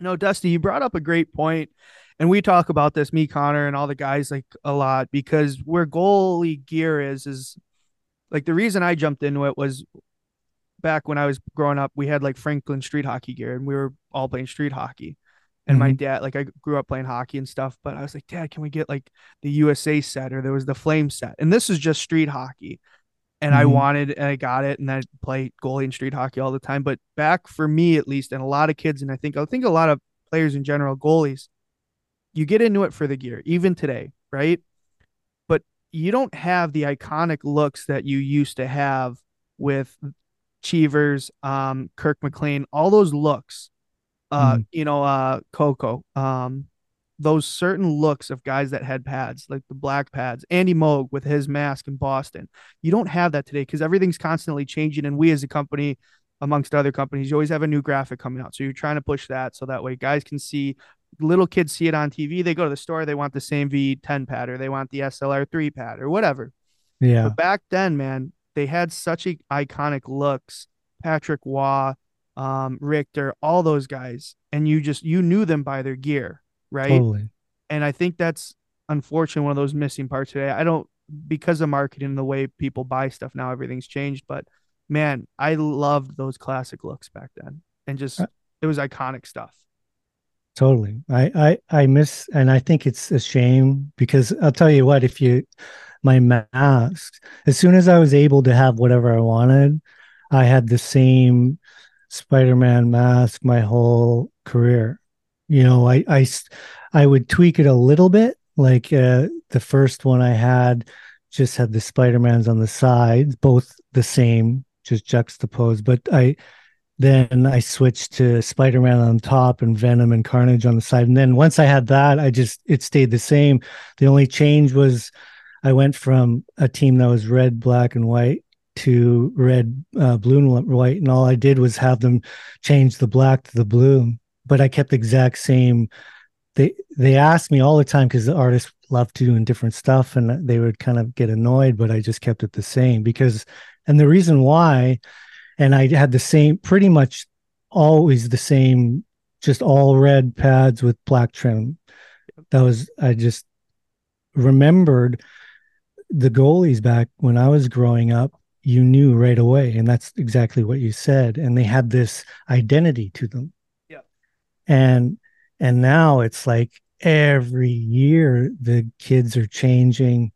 no, Dusty, you brought up a great point. And we talk about this, me, Connor, and all the guys like a lot, because where goalie gear is, is like the reason I jumped into it was back when I was growing up, we had like Franklin street hockey gear and we were all playing street hockey. And mm-hmm. my dad, like I grew up playing hockey and stuff, but I was like, Dad, can we get like the U S A set? Or there was the Flame set. And this is just street hockey. And mm-hmm. I wanted, and I got it, and I play goalie and street hockey all the time. But back for me, at least, and a lot of kids, and I think I think a lot of players in general, goalies, you get into it for the gear, even today, right? But you don't have the iconic looks that you used to have with Cheevers, um, Kirk McLean, all those looks, uh, mm. you know, uh, Coco, um, those certain looks of guys that had pads, like the black pads, Andy Moog with his mask in Boston. You don't have that today because everything's constantly changing. And we as a company, amongst other companies, you always have a new graphic coming out. So you're trying to push that so that way guys can see. Little kids see it on T V. They go to the store. They want the same V ten pad, or they want the S L R three pad, or whatever. Yeah. But back then, man, they had such a, iconic looks. Patrick Waugh, um, Richter, all those guys, and you just you knew them by their gear, right? Totally. And I think that's unfortunately one of those missing parts today. I don't because of marketing, the way people buy stuff now, everything's changed. But man, I loved those classic looks back then, and just uh- it was iconic stuff. Totally. I, I, I miss, and I think it's a shame because I'll tell you what, if you, my mask, as soon as I was able to have whatever I wanted, I had the same Spider-Man mask my whole career. You know, I, I, I would tweak it a little bit. Like uh, the first one I had just had the Spider-Mans on the sides, both the same, just juxtaposed, but I, Then I switched to Spider-Man on top and Venom and Carnage on the side. And then once I had that, I just, it stayed the same. The only change was I went from a team that was red, black, and white to red, uh, blue, and white. And all I did was have them change the black to the blue. But I kept the exact same. They, they asked me all the time because the artists loved doing different stuff and they would kind of get annoyed, but I just kept it the same because, and the reason why, and I had the same, pretty much always the same, just all red pads with black trim. That was, I just remembered the goalies back when I was growing up, you knew right away. And that's exactly what you said. And they had this identity to them. Yeah. And, and now it's like every year the kids are changing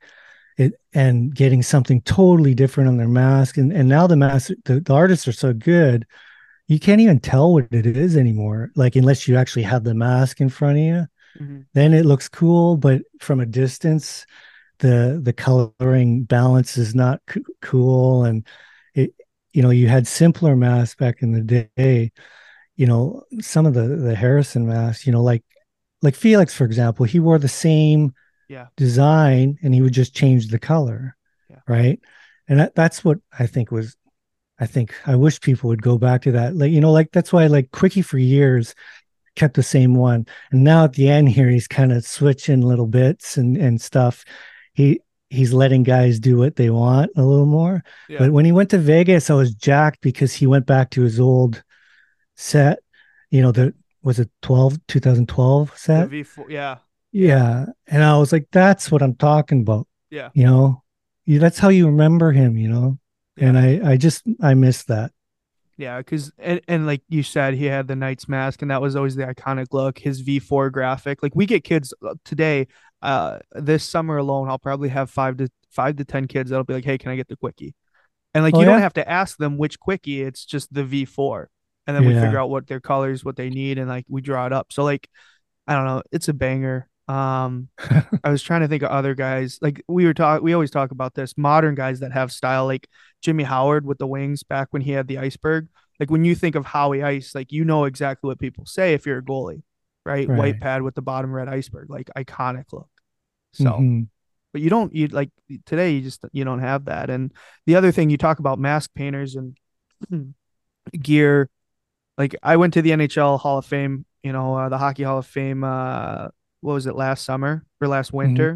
it and getting something totally different on their mask. And and now the mask, the, the artists are so good, you can't even tell what it is anymore. Like, unless you actually have the mask in front of you, mm-hmm. then it looks cool. But from a distance, the the coloring balance is not c- cool. And it, you know, you had simpler masks back in the day, you know, some of the, the Harrison masks, you know, like, like Felix, for example, he wore the same Yeah. design and he would just change the color, yeah. right? And that, that's what I think was, I think I wish people would go back to that. Like, you know, like that's why like Quickie for years kept the same one. And now at the end here, he's kind of switching little bits and, and stuff. He he's letting guys do what they want a little more. Yeah. But when he went to Vegas, I was jacked because he went back to his old set, you know, the was it twelve, twenty twelve set? The V four, yeah. Yeah. And I was like, that's what I'm talking about. Yeah. You know, you, that's how you remember him, you know? Yeah. And I, I just, I miss that. Yeah. Cause, and, and like you said, he had the Knight's Mask and that was always the iconic look, his V four graphic. Like we get kids today, uh, this summer alone, I'll probably have five to five to ten kids that'll be like, hey, can I get the quickie? And like, oh, you yeah? don't have to ask them which quickie, it's just the V four. And then yeah. we figure out what their colors, what they need. And like, we draw it up. So like, I don't know, it's a banger. Um, I was trying to think of other guys. Like we were talking, we always talk about this, modern guys that have style, like Jimmy Howard with the Wings back when he had the iceberg. Like when you think of Howie Ice, like, you know exactly what people say if you're a goalie, right? right. White pad with the bottom red iceberg, like iconic look. So, mm-hmm. but you don't, you like today, you just, you don't have that. And the other thing you talk about mask painters and gear, like I went to the N H L Hall of Fame, you know, uh, the Hockey Hall of Fame, uh, what was it last summer or last winter?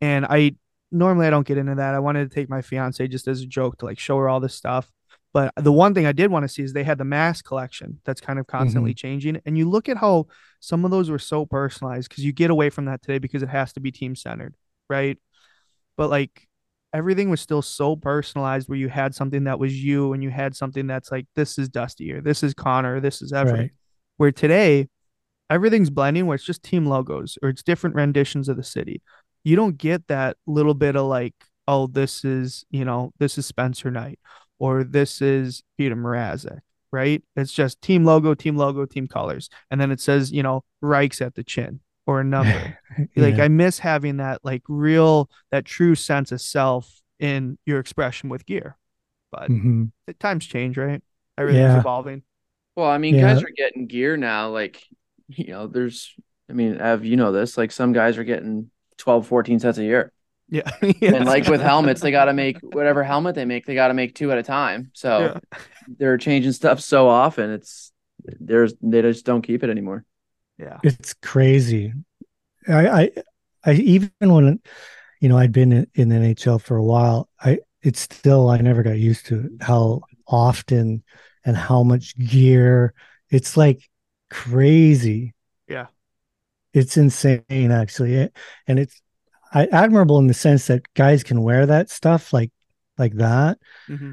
Mm-hmm. And I normally I don't get into that. I wanted to take my fiance just as a joke to like show her all this stuff. But the one thing I did want to see is they had the mask collection that's kind of constantly mm-hmm. changing. And you look at how some of those were so personalized because you get away from that today because it has to be team centered. Right. But like everything was still so personalized where you had something that was you and you had something that's like, this is Dusty or this is Connor, or this is Everett. Right. Where today, everything's blending where it's just team logos or it's different renditions of the city. You don't get that little bit of like, oh, this is, you know, this is Spencer Knight or this is Peter Mrazek, right? It's just team logo, team logo, team colors. And then it says, you know, Reichs at the chin or a number. yeah. Like I miss having that like real, that true sense of self in your expression with gear. But mm-hmm. the times change, right? Everything's yeah. evolving. Well, I mean, yeah. guys are getting gear now. Like, you know, there's, I mean, Ev, you know this, like some guys are getting twelve, fourteen sets a year. Yeah. yeah. And like with helmets, they got to make whatever helmet they make, they got to make two at a time. So yeah. they're changing stuff so often. It's there's, they just don't keep it anymore. Yeah. It's crazy. I, I, I even when, you know, I'd been in, in the N H L for a while, I, it's still, I never got used to it, how often and how much gear. It's like, crazy. Yeah, it's insane actually, and it's I, admirable in the sense that guys can wear that stuff like like that. Mm-hmm.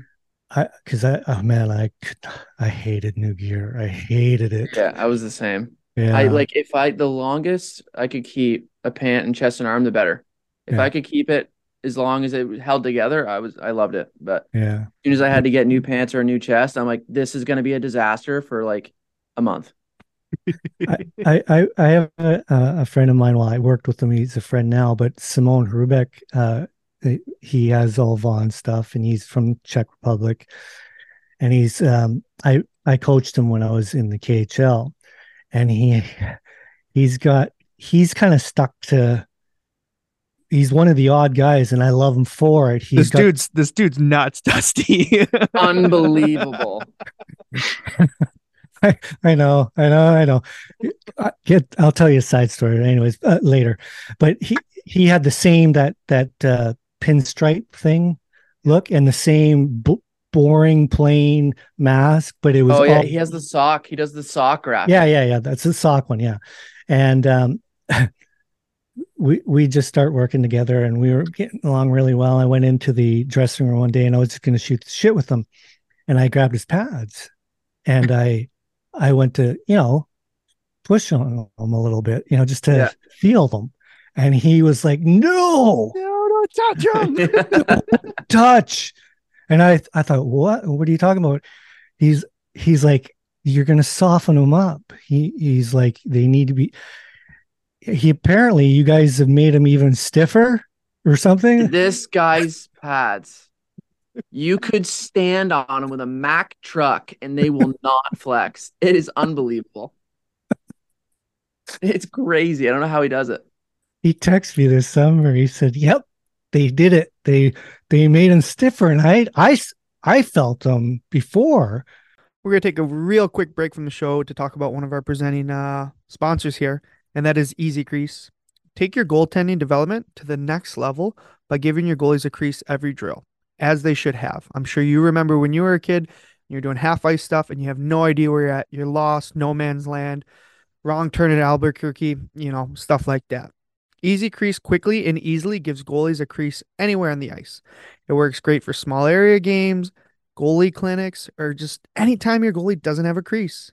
I because I oh man I could I hated new gear. I hated it. Yeah, I was the same. Yeah, I like if I the longest I could keep a pant and chest and arm, the better. If yeah. I could keep it as long as it held together, I was I loved it. But yeah, as soon as I had to get new pants or a new chest, I'm like, this is going to be a disaster for like a month. I, I I have a, a friend of mine. Well, I worked with him. He's a friend now, but Simon Hrubek, uh, he has all Vaughn stuff, and he's from Czech Republic. And he's um, I I coached him when I was in the K H L, and he he's got he's kind of stuck to. He's one of the odd guys, and I love him for it. He's this got, dude's this dude's nuts, Dusty. Unbelievable. I, I know, I know, I know. I get, I'll tell you a side story, anyways, uh, later. But he, he had the same that that uh, pinstripe thing look and the same b- boring plain mask, but it was. Oh yeah, all... he has the sock. He does the sock wrap. Yeah, yeah, yeah. That's the sock one. Yeah, and um, we we just start working together, and we were getting along really well. I went into the dressing room one day, and I was just going to shoot the shit with him, and I grabbed his pads, and I. I went to, you know, push on him a little bit, you know, just to yeah. feel them. And he was like, no, no, don't touch him. don't touch. And I I thought, what? What are you talking about? He's he's like, you're going to soften him up. He He's like, they need to be. He apparently, you guys have made him even stiffer or something. This guy's pads. You could stand on them with a Mack truck and they will not flex. It is unbelievable. It's crazy. I don't know how he does it. He texted me this summer. He said, yep, they did it. They they made him stiffer. And I, I, I felt them before. We're going to take a real quick break from the show to talk about one of our presenting uh, sponsors here, and that is Easy Crease. Take your goaltending development to the next level by giving your goalies a crease every drill. As they should have. I'm sure you remember when you were a kid, you're doing half ice stuff and you have no idea where you're at. You're lost, no man's land. wrong turn at Albuquerque, you know, stuff like that. Easy crease quickly and easily gives goalies a crease anywhere on the ice. It works great for small area games, goalie clinics, or just anytime your goalie doesn't have a crease.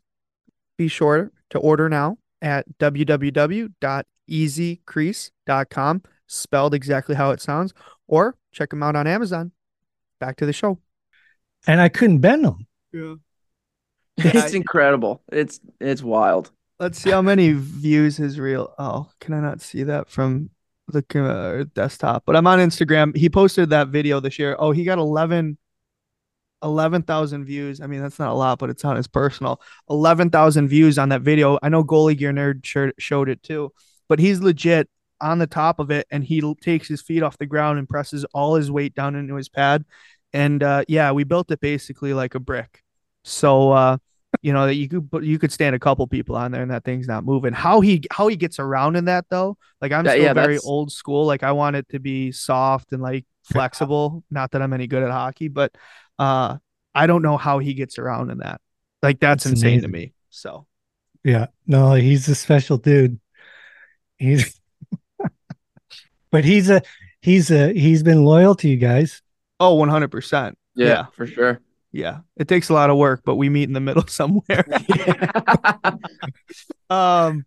Be sure to order now at w w w dot easy crease dot com, spelled exactly how it sounds, or check them out on Amazon. Back to the show. And I couldn't bend them. Yeah. It's incredible. It's it's wild. Let's see how many views his reel. Oh, can I not see that from the uh, desktop? But I'm on Instagram. He posted that video this year. Oh, he got eleven thousand views. I mean, that's not a lot, but it's on his personal. eleven thousand views on that video. I know Goalie Gear Nerd showed it too, but he's legit on the top of it, and he takes his feet off the ground and presses all his weight down into his pad. And uh, yeah, we built it basically like a brick. So, uh, you know, that you could you could stand a couple people on there and that thing's not moving. How he how he gets around in that, though, like I'm still yeah, very that's... old school. Like I want it to be soft and like flexible. Not that I'm any good at hockey, but uh, I don't know how he gets around in that. Like that's, that's insane amazing. to me. So, yeah, no, he's a special dude. He's but he's a he's a he's been loyal to you guys. Oh, one hundred percent. Yeah, yeah, for sure. Yeah, it takes a lot of work, but we meet in the middle somewhere. um,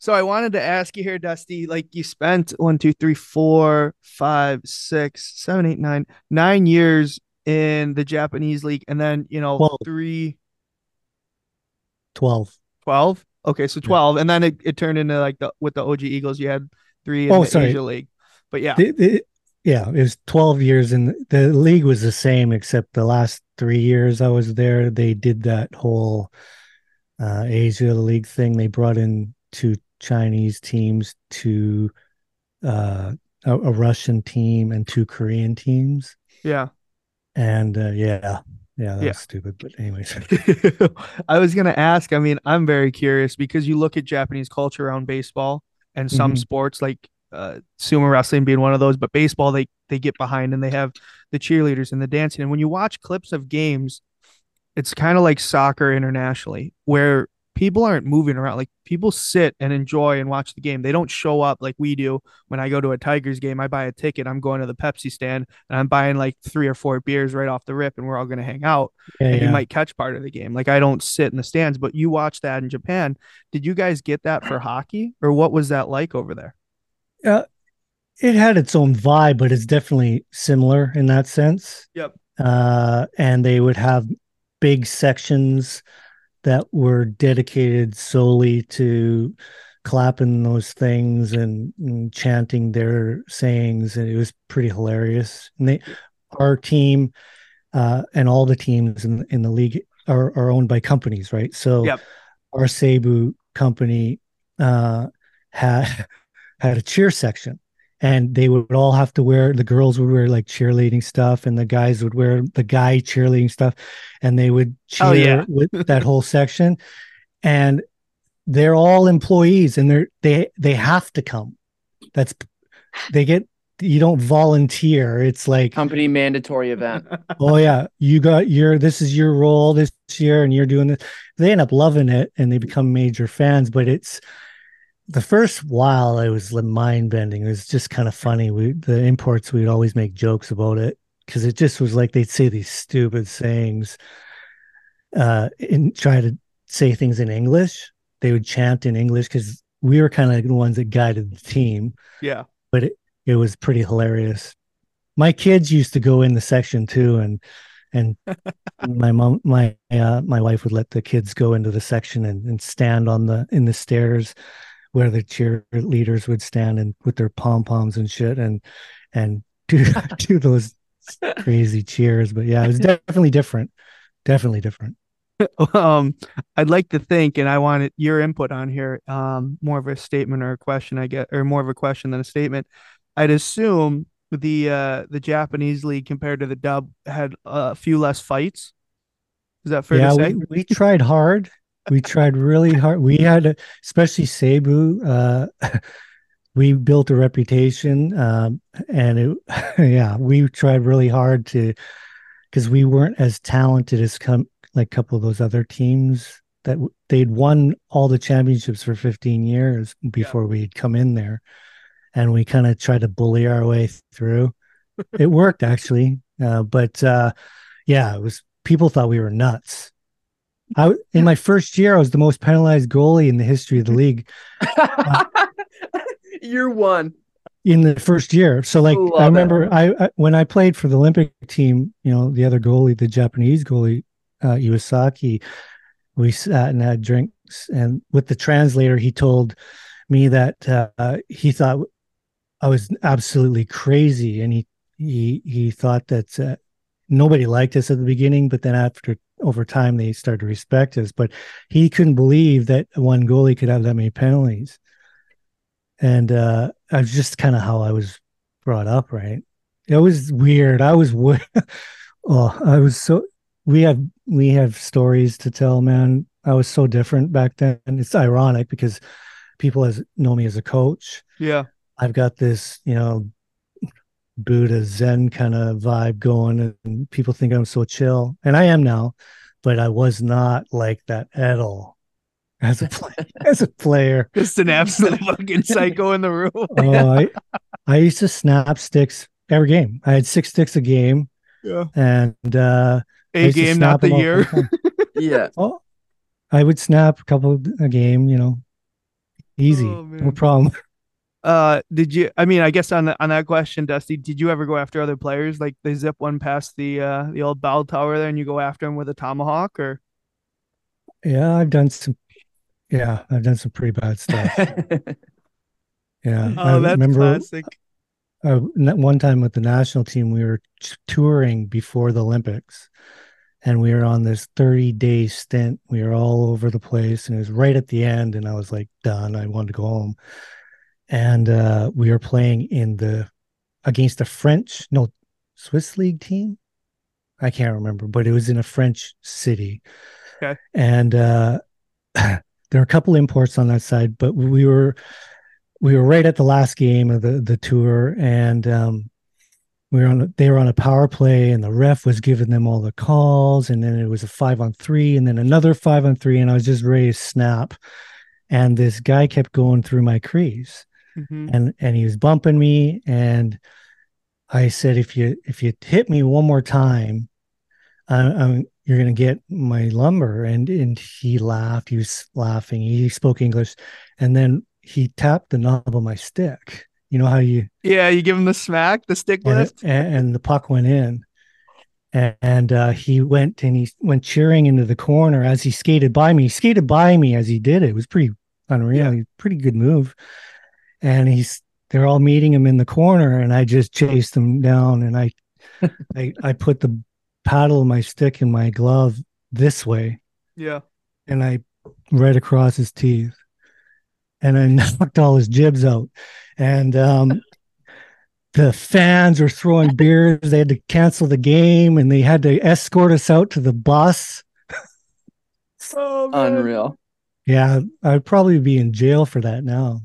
so I wanted to ask you here, Dusty, like you spent one, two, three, four, five, six, seven, eight, nine, nine years in the Japanese league. And then, you know, twelve. three. twelve. twelve. Okay, so twelve. Yeah. And then it, it turned into like the with the O G Eagles, you had three in oh, the sorry. Asia League. But yeah. The, the, Yeah, it was twelve years, and the league was the same, except the last three years I was there, they did that whole uh, Asia League thing. They brought in two Chinese teams, two uh, a, a Russian team, and two Korean teams. Yeah, and uh, yeah, yeah, that's yeah. stupid. But anyways, I was gonna ask. I mean, I'm very curious because you look at Japanese culture around baseball and some mm-hmm. sports like. Uh, sumo wrestling being one of those, but baseball they they get behind and they have the cheerleaders and the dancing. And when you watch clips of games, it's kind of like soccer internationally, where people aren't moving around. Like people sit and enjoy and watch the game. They don't show up like we do. When I go to a Tigers game, I buy a ticket. I'm going to the Pepsi stand and I'm buying like three or four beers right off the rip, and we're all going to hang out. Yeah, and yeah. You might catch part of the game. Like I don't sit in the stands, but you watch that in Japan. Did you guys get that for hockey, or what was that like over there? Uh, it had its own vibe, but it's definitely similar in that sense. Yep. Uh, and they would have big sections that were dedicated solely to clapping those things and, and chanting their sayings. And it was pretty hilarious. And they, our team uh, and all the teams in, in the league are, are owned by companies, right? So yep. Our Seibu company uh, had... had a cheer section, and they would all have to wear, the girls would wear like cheerleading stuff and the guys would wear the guy cheerleading stuff, and they would cheer oh, yeah. with that whole section, and they're all employees and they're, they, they have to come. That's, they get, you don't volunteer. It's like company mandatory event. Oh yeah. You got your, this is your role this year and you're doing this. They end up loving it and they become major fans, but it's, the first while it was mind bending. It was just kind of funny. We the imports we'd always make jokes about it because it just was like they'd say these stupid sayings, uh, and try to say things in English. They would chant in English because we were kind of like the ones that guided the team. Yeah, but it, it was pretty hilarious. My kids used to go in the section too, and and my mom, my uh, my wife would let the kids go into the section and, and stand on the in the stairs. Where the cheerleaders would stand and with their pom poms and shit, and and do do those crazy cheers. But yeah, it was definitely different, definitely different. Um, I'd like to think, and I wanted your input on here. Um, more of a statement or a question, I guess, or more of a question than a statement. I'd assume the uh, the Japanese league compared to the dub had a few less fights. Is that fair yeah, to say? We, we tried hard. We tried really hard. We had, especially Seibu, uh, we built a reputation, um, and it, yeah, we tried really hard to, because we weren't as talented as com- like a couple of those other teams that they'd won all the championships for fifteen years before yeah. we'd come in there. And we kind of tried to bully our way through. It worked, actually. Uh, but uh, yeah, it was, people thought we were nuts. I, in my first year, I was the most penalized goalie in the history of the league. Uh, Year one. In the first year. So, like, Love I remember I, I when I played for the Olympic team, you know, the other goalie, the Japanese goalie, uh, Iwasaki, we sat and had drinks. And with the translator, he told me that uh, he thought I was absolutely crazy. And he he, he thought that uh, nobody liked us at the beginning, but then after over time, they started to respect us, but he couldn't believe that one goalie could have that many penalties. And uh, I was just kind of how I was brought up, right? It was weird. I was, oh, I was so, we have, we have stories to tell, man. I was so different back then. And it's ironic because people as know me as a coach. Yeah. I've got this, you know, Buddha Zen kind of vibe going, and people think I'm so chill, and I am now, but I was not like that at all as a play, as a player. Just an absolute fucking psycho in the room. oh, I, I used to snap sticks every game. I had six sticks a game, yeah, and uh, a game, not the year. yeah, oh, I would snap a couple a game, you know, easy, oh, no problem. Uh, did you, I mean, I guess on the, on that question, Dusty, did you ever go after other players? Like they zip one past the, uh, the old bell tower there and you go after them with a tomahawk or? Yeah, I've done some, yeah, I've done some pretty bad stuff. yeah. Oh, I that's remember classic. Uh, one time with the national team, we were touring before the Olympics and we were on this thirty day stint. We were all over the place and it was right at the end. And I was like, done. I wanted to go home. And uh, we were playing in the against a French, no, Swiss league team. I can't remember, but it was in a French city. Okay. And uh, there were a couple imports on that side, but we were we were right at the last game of the the tour, and um, we were on. They were on a power play, and the ref was giving them all the calls, and then it was a five on three, and then another five on three, and I was just ready to snap. And this guy kept going through my crease. Mm-hmm. And and he was bumping me, and I said, if you if you hit me one more time, I'm, I'm, you're gonna get my lumber. And and he laughed. He was laughing. He spoke English, and then he tapped the knob of my stick. You know how you? Yeah, you give him the smack, the stick lift, and, and the puck went in. And, and uh, he went and he went cheering into the corner as he skated by me. He skated by me as he did it. It was pretty unreal. Yeah. Pretty good move. And he's, they're all meeting him in the corner, and I just chased him down, and I, I, I put the paddle of my stick in my glove this way, yeah, and I right across his teeth, and I knocked all his jibs out, and um, the fans were throwing beers. They had to cancel the game, and they had to escort us out to the bus. oh, man. Unreal. Yeah, I'd probably be in jail for that now.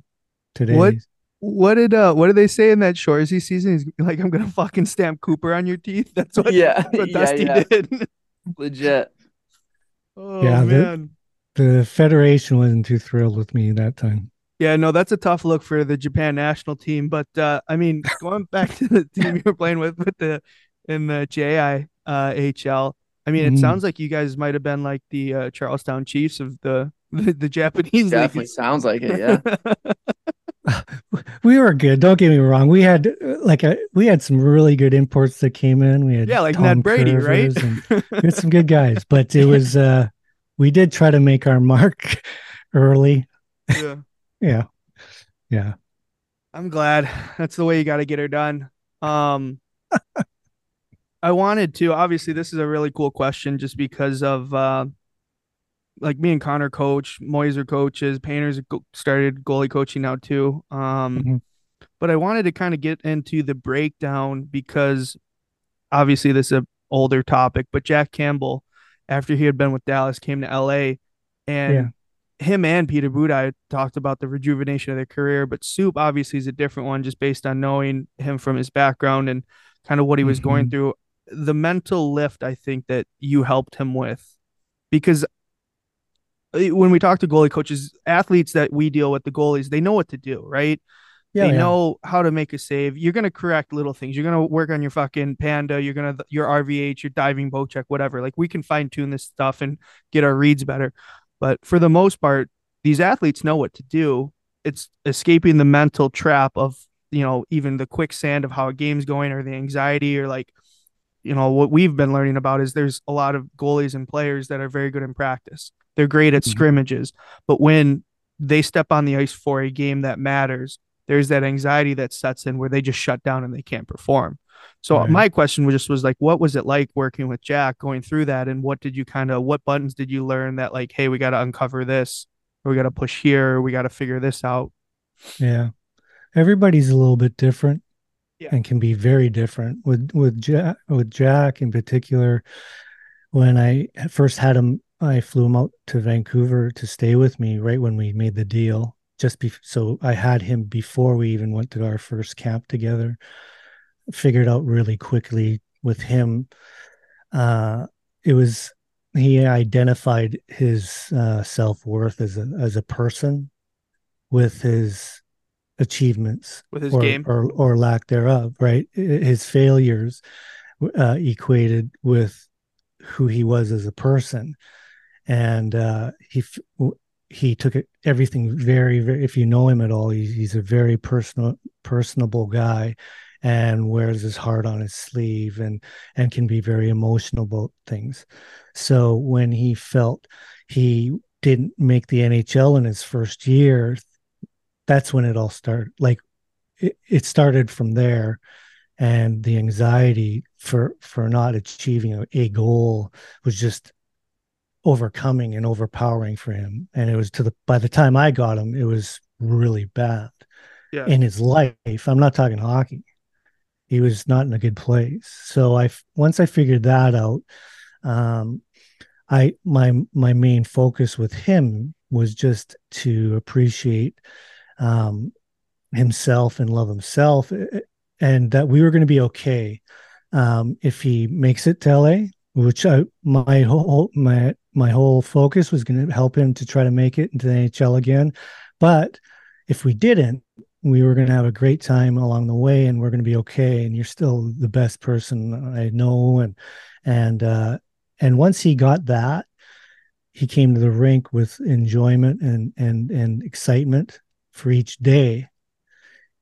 Today. What what did uh what did they say in that Shoresy season? He's like, I'm gonna fucking stamp Cooper on your teeth. That's what, yeah, that's what yeah, Dusty yeah. did. Legit. Oh yeah, man. The, the Federation wasn't too thrilled with me that time. Yeah, no, that's a tough look for the Japan national team. But uh I mean, going back to the team you were playing with with the in the J I H L, uh, I mean, it mm. sounds like you guys might have been like the uh, Charlestown Chiefs of the the, the Japanese. Definitely league. Sounds like it, yeah. We were good. Don't get me wrong. We had like a, we had some really good imports that came in. We had yeah, like Tom Ned Brady, right? We had some good guys, but it was uh, we did try to make our mark early. Yeah, yeah, yeah. I'm glad that's the way you got to get her done. Um, I wanted to. Obviously, this is a really cool question, just because of. Uh, Like me and Connor coach, Moyes are coaches, Painter's started goalie coaching now too. Um, mm-hmm. But I wanted to kind of get into the breakdown because obviously this is an older topic, but Jack Campbell, after he had been with Dallas, came to L A, and yeah. him and Peter Budaj talked about the rejuvenation of their career, but Soup obviously is a different one just based on knowing him from his background and kind of what he was mm-hmm. going through. The mental lift, I think, that you helped him with, because when we talk to goalie coaches, athletes that we deal with, the goalies, they know what to do, right? Yeah, they yeah. know how to make a save. You're going to correct little things. You're going to work on your fucking Panda. You're going to your R V H, your diving boat check, whatever. Like, we can fine tune this stuff and get our reads better. But for the most part, these athletes know what to do. It's escaping the mental trap of, you know, even the quicksand of how a game's going, or the anxiety, or like, you know, what we've been learning about is there's a lot of goalies and players that are very good in practice. They're great at mm-hmm. scrimmages, but when they step on the ice for a game that matters, there's that anxiety that sets in where they just shut down and they can't perform. So right. my question was just was like, what was it like working with Jack going through that? And what did you kind of, what buttons did you learn that like, hey, we got to uncover this, or we got to push here, or we got to figure this out? Yeah. Everybody's a little bit different yeah. and can be very different with, with Jack, with Jack in particular. When I first had him, I flew him out to Vancouver to stay with me right when we made the deal. Just be, so I had him before we even went to our first camp together, figured out really quickly with him. Uh, it was, he identified his uh, self-worth as a, as a person with his achievements, with his or, game or, or lack thereof, right? His failures uh, equated with who he was as a person. And uh, he, he took it, everything very, very, if you know him at all, he's, he's a very personal, personable guy, and wears his heart on his sleeve, and, and can be very emotional about things. So when he felt he didn't make the N H L in his first year, that's when it all started. Like it, it started from there. And the anxiety for, for not achieving a, a goal was just overcoming and overpowering for him. And it was to the, by the time I got him, it was really bad yeah. in his life. I'm not talking hockey. He was not in a good place. So I, once I figured that out, um, I, my, my main focus with him was just to appreciate, um, himself and love himself, and that we were going to be okay. Um, if he makes it to L A, which I, my whole, my, My whole focus was going to help him to try to make it into the N H L again. But if we didn't, we were going to have a great time along the way, and we're going to be okay. And you're still the best person I know. And, and, uh, and once he got that, he came to the rink with enjoyment and, and, and excitement for each day.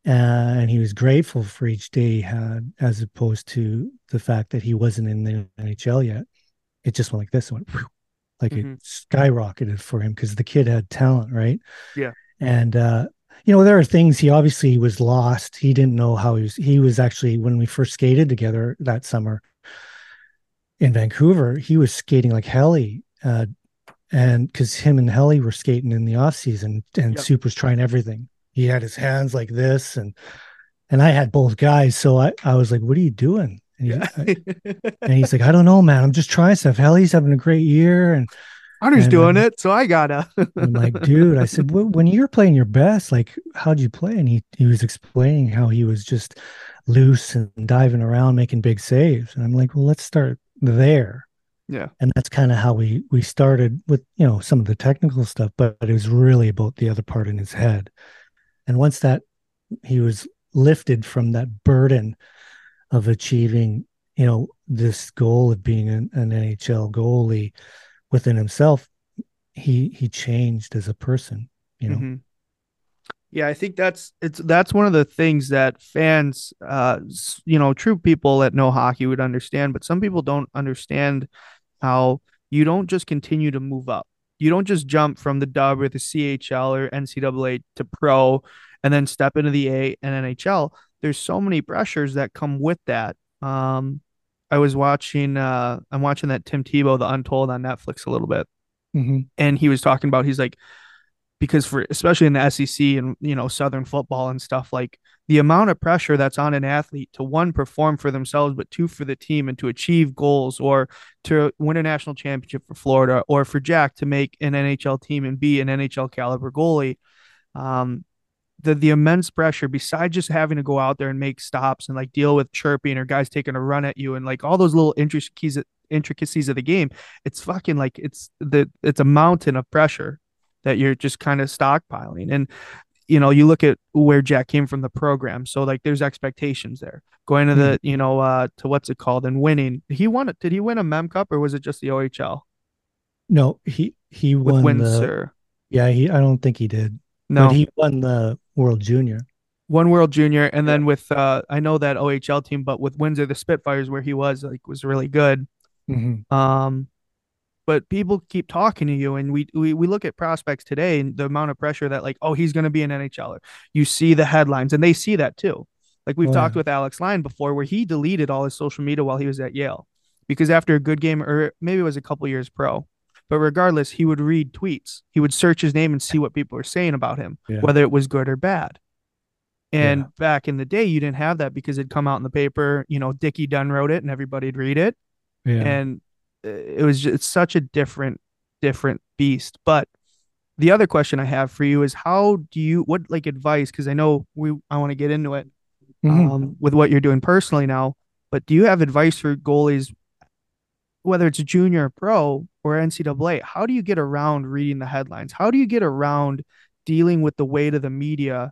Uh, and he was grateful for each day he had, as opposed to the fact that he wasn't in the N H L yet. It just went like this. It went, whew. Like mm-hmm. it skyrocketed for him because the kid had talent, right? Yeah. And, uh, you know, there are things he obviously was lost. He didn't know how he was. He was actually, when we first skated together that summer in Vancouver, he was skating like Helly. Uh, and because him and Helly were skating in the off season, and yep. Soup was trying everything. He had his hands like this, and and I had both guys. So I, I was like, what are you doing? And he's, I, and he's like, I don't know, man. I'm just trying stuff. Helly's having a great year, and Hunter's doing I'm, it, so I gotta. I'm like, dude. I said, well, when you're playing your best, like, how'd you play? And he he was explaining how he was just loose and diving around, making big saves. And I'm like, well, let's start there. Yeah. And that's kind of how we we started with, you know, some of the technical stuff, but, but it was really about the other part in his head. And once that he was lifted from that burden of achieving, you know, this goal of being an, an N H L goalie within himself, he he changed as a person, you know. Mm-hmm. Yeah, I think that's it's that's one of the things that fans, uh, you know, true people that know hockey would understand, but some people don't understand how you don't just continue to move up. You don't just jump from the dub or the C H L or N C double A to pro and then step into the A and N H L. There's so many pressures that come with that. Um, I was watching, uh, I'm watching that Tim Tebow, The Untold on Netflix a little bit. Mm-hmm. And he was talking about, he's like, because for, especially in the S E C and, you know, Southern football and stuff, like the amount of pressure that's on an athlete to one, perform for themselves, but two, for the team, and to achieve goals, or to win a national championship for Florida, or for Jack to make an N H L team and be an N H L caliber goalie. Um, the the immense pressure, besides just having to go out there and make stops and like deal with chirping or guys taking a run at you and like all those little intricacies intricacies of the game, it's fucking like it's the it's a mountain of pressure that you're just kind of stockpiling. And you know, you look at where Jack came from the program, so like there's expectations there going to the, you know, uh to what's it called and winning. He won it. Did he win a Mem Cup or was it just the O H L? No, he he won with Windsor. The, yeah, he. I don't think he did. No, but he won the World Junior. One World Junior, and yeah. then with uh, I know that O H L team, but with Windsor, the Spitfires, where he was like was really good. Mm-hmm. Um, but people keep talking to you, and we we we look at prospects today and the amount of pressure that like, oh, he's going to be an N H L er. You see the headlines, and they see that too. Like we've oh, talked yeah. with Alex Lyon before, where he deleted all his social media while he was at Yale because after a good game, or maybe it was a couple years pro. But regardless, he would read tweets. He would search his name and see what people are saying about him, yeah. whether it was good or bad. And yeah. back in the day, you didn't have that because it'd come out in the paper. You know, Dickie Dunn wrote it and everybody'd read it. Yeah. And it was just, it's such a different, different beast. But the other question I have for you is how do you, what like advice? Because I know we, I want to get into it mm-hmm. um, with what you're doing personally now. But do you have advice for goalies, whether it's junior or pro or N C double A, how do you get around reading the headlines? How do you get around dealing with the weight of the media,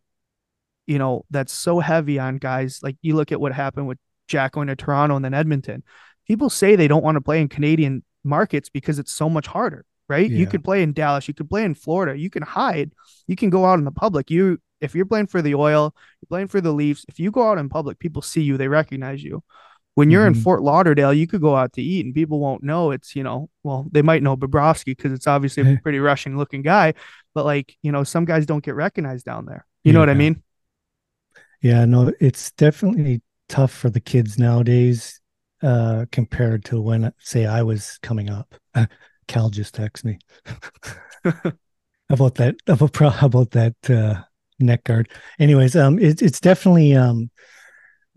you know, that's so heavy on guys? Like you look at what happened with Jack going to Toronto and then Edmonton. People say they don't want to play in Canadian markets because it's so much harder, right? Yeah. You could play in Dallas. You could play in Florida. You can hide. You can go out in the public. You, if you're playing for the Oil, you're playing for the Leafs. If you go out in public, people see you. They recognize you. When you're mm-hmm. in Fort Lauderdale, you could go out to eat and people won't know it's, you know, well, they might know Bobrovsky because it's obviously a pretty Russian looking guy. But like, you know, some guys don't get recognized down there. You yeah. know what I mean? Yeah, no, it's definitely tough for the kids nowadays uh, compared to when, say, I was coming up. Cal just texted me about that, about, about that uh, neck guard. Anyways, um, it, it's definitely... Um,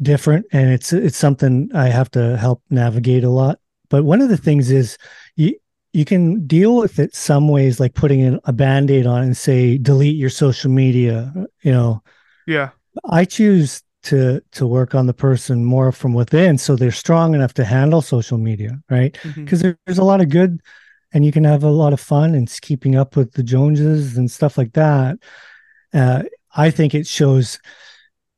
different, and it's it's something I have to help navigate a lot. But one of the things is you you can deal with it some ways, like putting in a band-aid on it and say delete your social media, you know. Yeah, I choose to to work on the person more from within so they're strong enough to handle social media, right? Because mm-hmm. there's a lot of good, and you can have a lot of fun and keeping up with the Joneses and stuff like that. uh I think it shows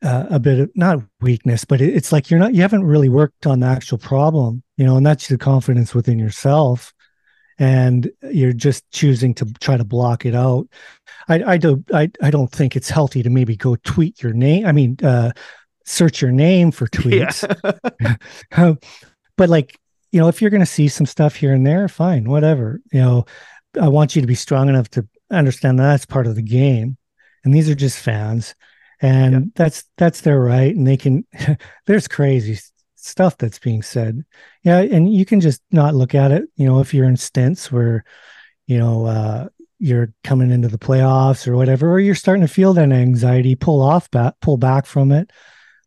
Uh, a bit of not weakness, but it, it's like you're not you haven't really worked on the actual problem, you know, and that's your confidence within yourself, and you're just choosing to try to block it out. I, I do I I don't think it's healthy to maybe go tweet your name. I mean, uh, search your name for tweets. Yeah. um, but like, you know, if you're going to see some stuff here and there, fine, whatever. You know, I want you to be strong enough to understand that that's part of the game, and these are just fans. And yeah. that's that's their right, and they can. There's crazy stuff that's being said, yeah. And you can just not look at it, you know. If you're in stints where, you know, uh, you're coming into the playoffs or whatever, or you're starting to feel that anxiety, pull off, back, pull back from it.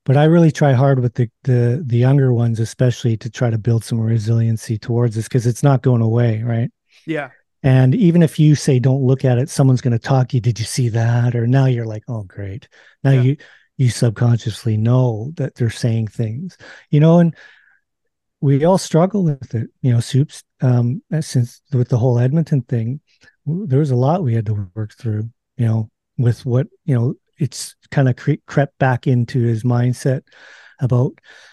But I really try hard with the the the younger ones, especially to try to build some resiliency towards this because it's not going away, right? Yeah. And even if you say, don't look at it, someone's going to talk you. Did you see that? Or now you're like, oh, great. Now yeah. you, you subconsciously know that they're saying things, you know, and we all struggle with it, you know, Soups, um, since with the whole Edmonton thing, there was a lot we had to work through, you know, with what, you know, it's kind of cre- crept back into his mindset about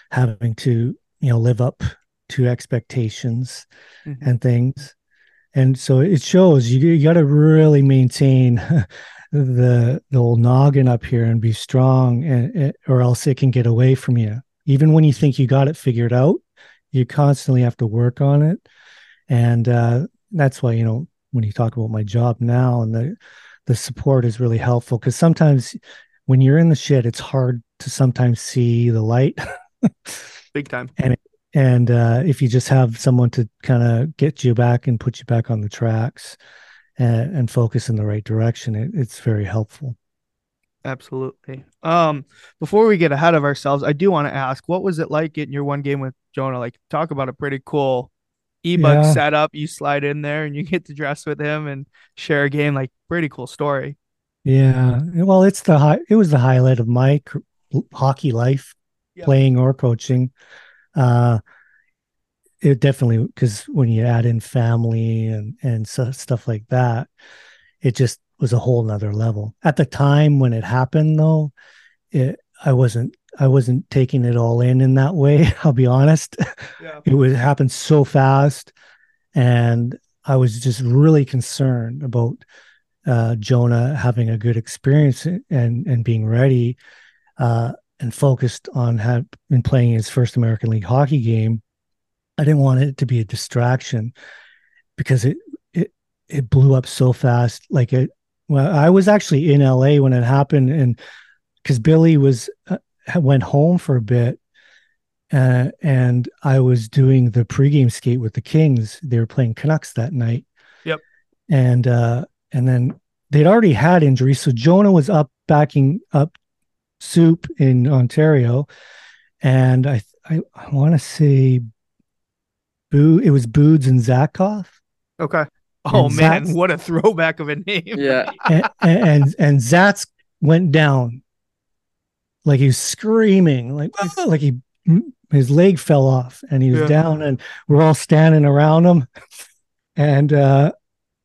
having to, you know, live up to expectations mm-hmm. and things. And so it shows you, you got to really maintain the the old noggin up here and be strong, and, and or else it can get away from you. Even when you think you got it figured out, you constantly have to work on it. And uh, that's why, you know, when you talk about my job now and the the support is really helpful because sometimes when you're in the shit, it's hard to sometimes see the light. Big time. And it, And uh, if you just have someone to kind of get you back and put you back on the tracks and, and focus in the right direction, it, it's very helpful. Absolutely. Um, before we get ahead of ourselves, I do want to ask, what was it like getting your one game with Jonah? Like, talk about a pretty cool e-bug yeah. setup. You slide in there and you get to dress with him and share a game. Like, pretty cool story. Yeah. Well, it's the high, it was the highlight of my cr- hockey life, Yeah. playing or coaching. Uh, It definitely, because when you add in family and and so, stuff like that, it just was a whole nother level. At the time when it happened, though, it, I wasn't I wasn't taking it all in in that way. I'll be honest. Yeah. It was happened so fast, and I was just really concerned about uh, Jonah having a good experience and and being ready, uh, and focused on have, and playing his first American League hockey game. I didn't want it to be a distraction because it it it blew up so fast. Like it, well, I was actually in L A when it happened, and because Billy was uh, went home for a bit, uh, and I was doing the pregame skate with the Kings. They were playing Canucks that night. Yep. And uh, and then they'd already had injuries, so Jonah was up backing up Soup in Ontario, and I I, I want to say. Boo, it was Boods and Zakoff. Okay. Oh, and man, Zatz, what a throwback of a name. Yeah. and, and and Zatz went down. Like he was screaming, like like he his leg fell off and he was yeah. down, and we're all standing around him, and uh,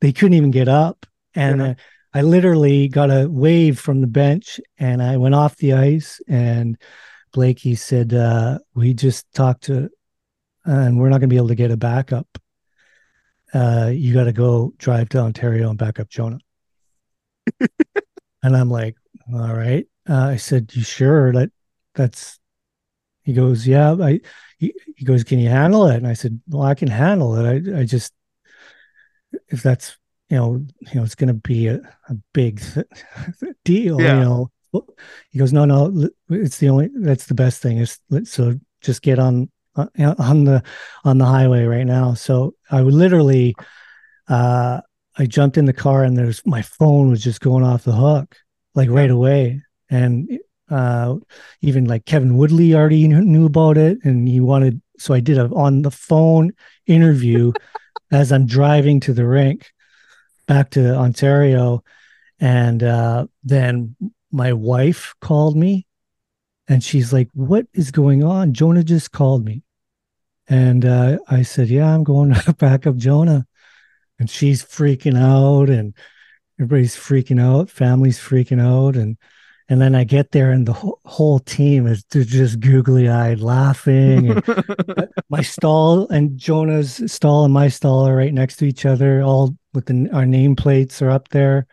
they couldn't even get up. And yeah. uh, I literally got a wave from the bench, and I went off the ice, and Blakey said, uh, "We just talked to." And we're not going to be able to get a backup. Uh, you got to go drive to Ontario and back up Jonah. And I'm like, all right. Uh, I said, you sure that that's, he goes, yeah. I. He, he goes, can you handle it? And I said, well, I can handle it. I I just, if that's, you know, you know, it's going to be a, a big th- deal, yeah. you know. He goes, no, no, it's the only, that's the best thing. Is so just get on. Uh, on the on the highway right now. So I would literally, uh, I jumped in the car, and there's my phone was just going off the hook, like right away. And uh, even like Kevin Woodley already knew, knew about it, and he wanted. So I did a on the phone interview as I'm driving to the rink back to Ontario, and uh, then my wife called me. And she's like, what is going on? Jonah just called me. And uh, I said, yeah, I'm going to back up Jonah. And she's freaking out, and everybody's freaking out. Family's freaking out. And and then I get there, and the whole, whole team is just googly-eyed laughing. And my stall and Jonah's stall and my stall are right next to each other. All with the, our nameplates are up there,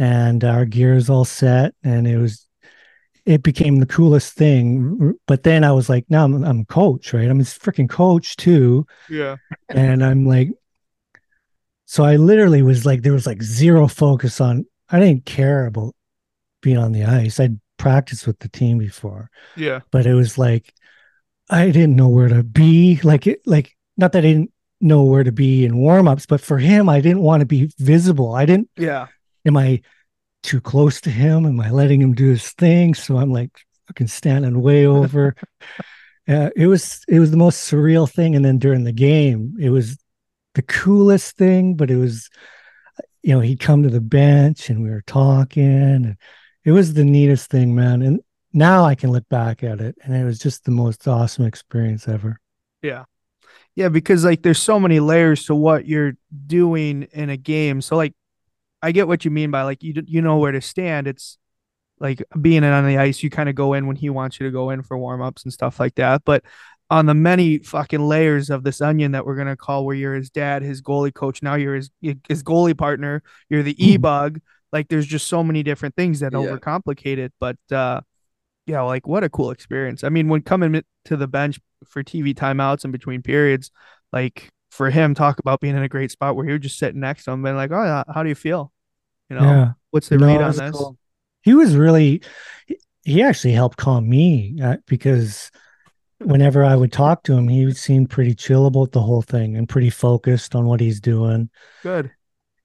and our gear is all set. And it was It became the coolest thing. But then I was like, no, I'm, I'm a coach, right? I'm a freaking coach too. Yeah. And I'm like, so I literally was like, there was like zero focus on, I didn't care about being on the ice. I'd practiced with the team before. Yeah. But it was like, I didn't know where to be. Like, it, like not that I didn't know where to be in warmups, but for him, I didn't want to be visible. I didn't. Yeah. Am I too close to him? Am I letting him do his thing? So I'm like fucking standing way over. uh, it was it was the most surreal thing. And then during the game, it was the coolest thing. But it was, you know, he'd come to the bench and we were talking, and it was the neatest thing, man. And now I can look back at it, and it was just the most awesome experience ever. Yeah. Yeah, because like there's so many layers to what you're doing in a game. So like I get what you mean by like, you you know where to stand. It's like being on the ice, you kind of go in when he wants you to go in for warmups and stuff like that. But on the many fucking layers of this onion that we're going to call, where you're his dad, his goalie coach, now you're his, his goalie partner, you're the e-bug. Like there's just so many different things that yeah. overcomplicate it. But uh, yeah, like what a cool experience. I mean, when coming to the bench for T V timeouts and between periods, like for him, talk about being in a great spot where you're just sitting next to him and like, oh, how do you feel? You know, yeah. what's the no, read on this? Cool. He was really, he actually helped calm me uh, because whenever I would talk to him, he would seem pretty chill about the whole thing and pretty focused on what he's doing. Good.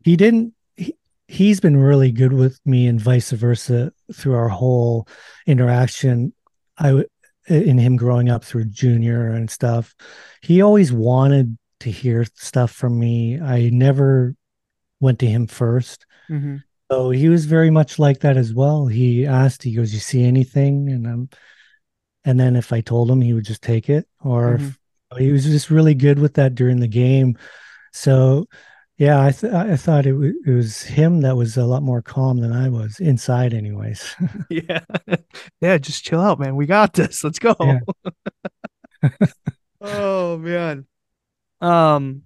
He didn't, he, he's been really good with me, and vice versa through our whole interaction. I w- in him growing up through junior and stuff, he always wanted to hear stuff from me. I never went to him first. Mm-hmm. So he was very much like that as well. He asked, he goes, "You see anything?" And um, and then if I told him, he would just take it. Or mm-hmm. if, he was just really good with that during the game. So yeah, I th- I thought it, w- it was him that was a lot more calm than I was inside, anyways. yeah, yeah, just chill out, man. We got this. Let's go. Yeah. Oh man, um,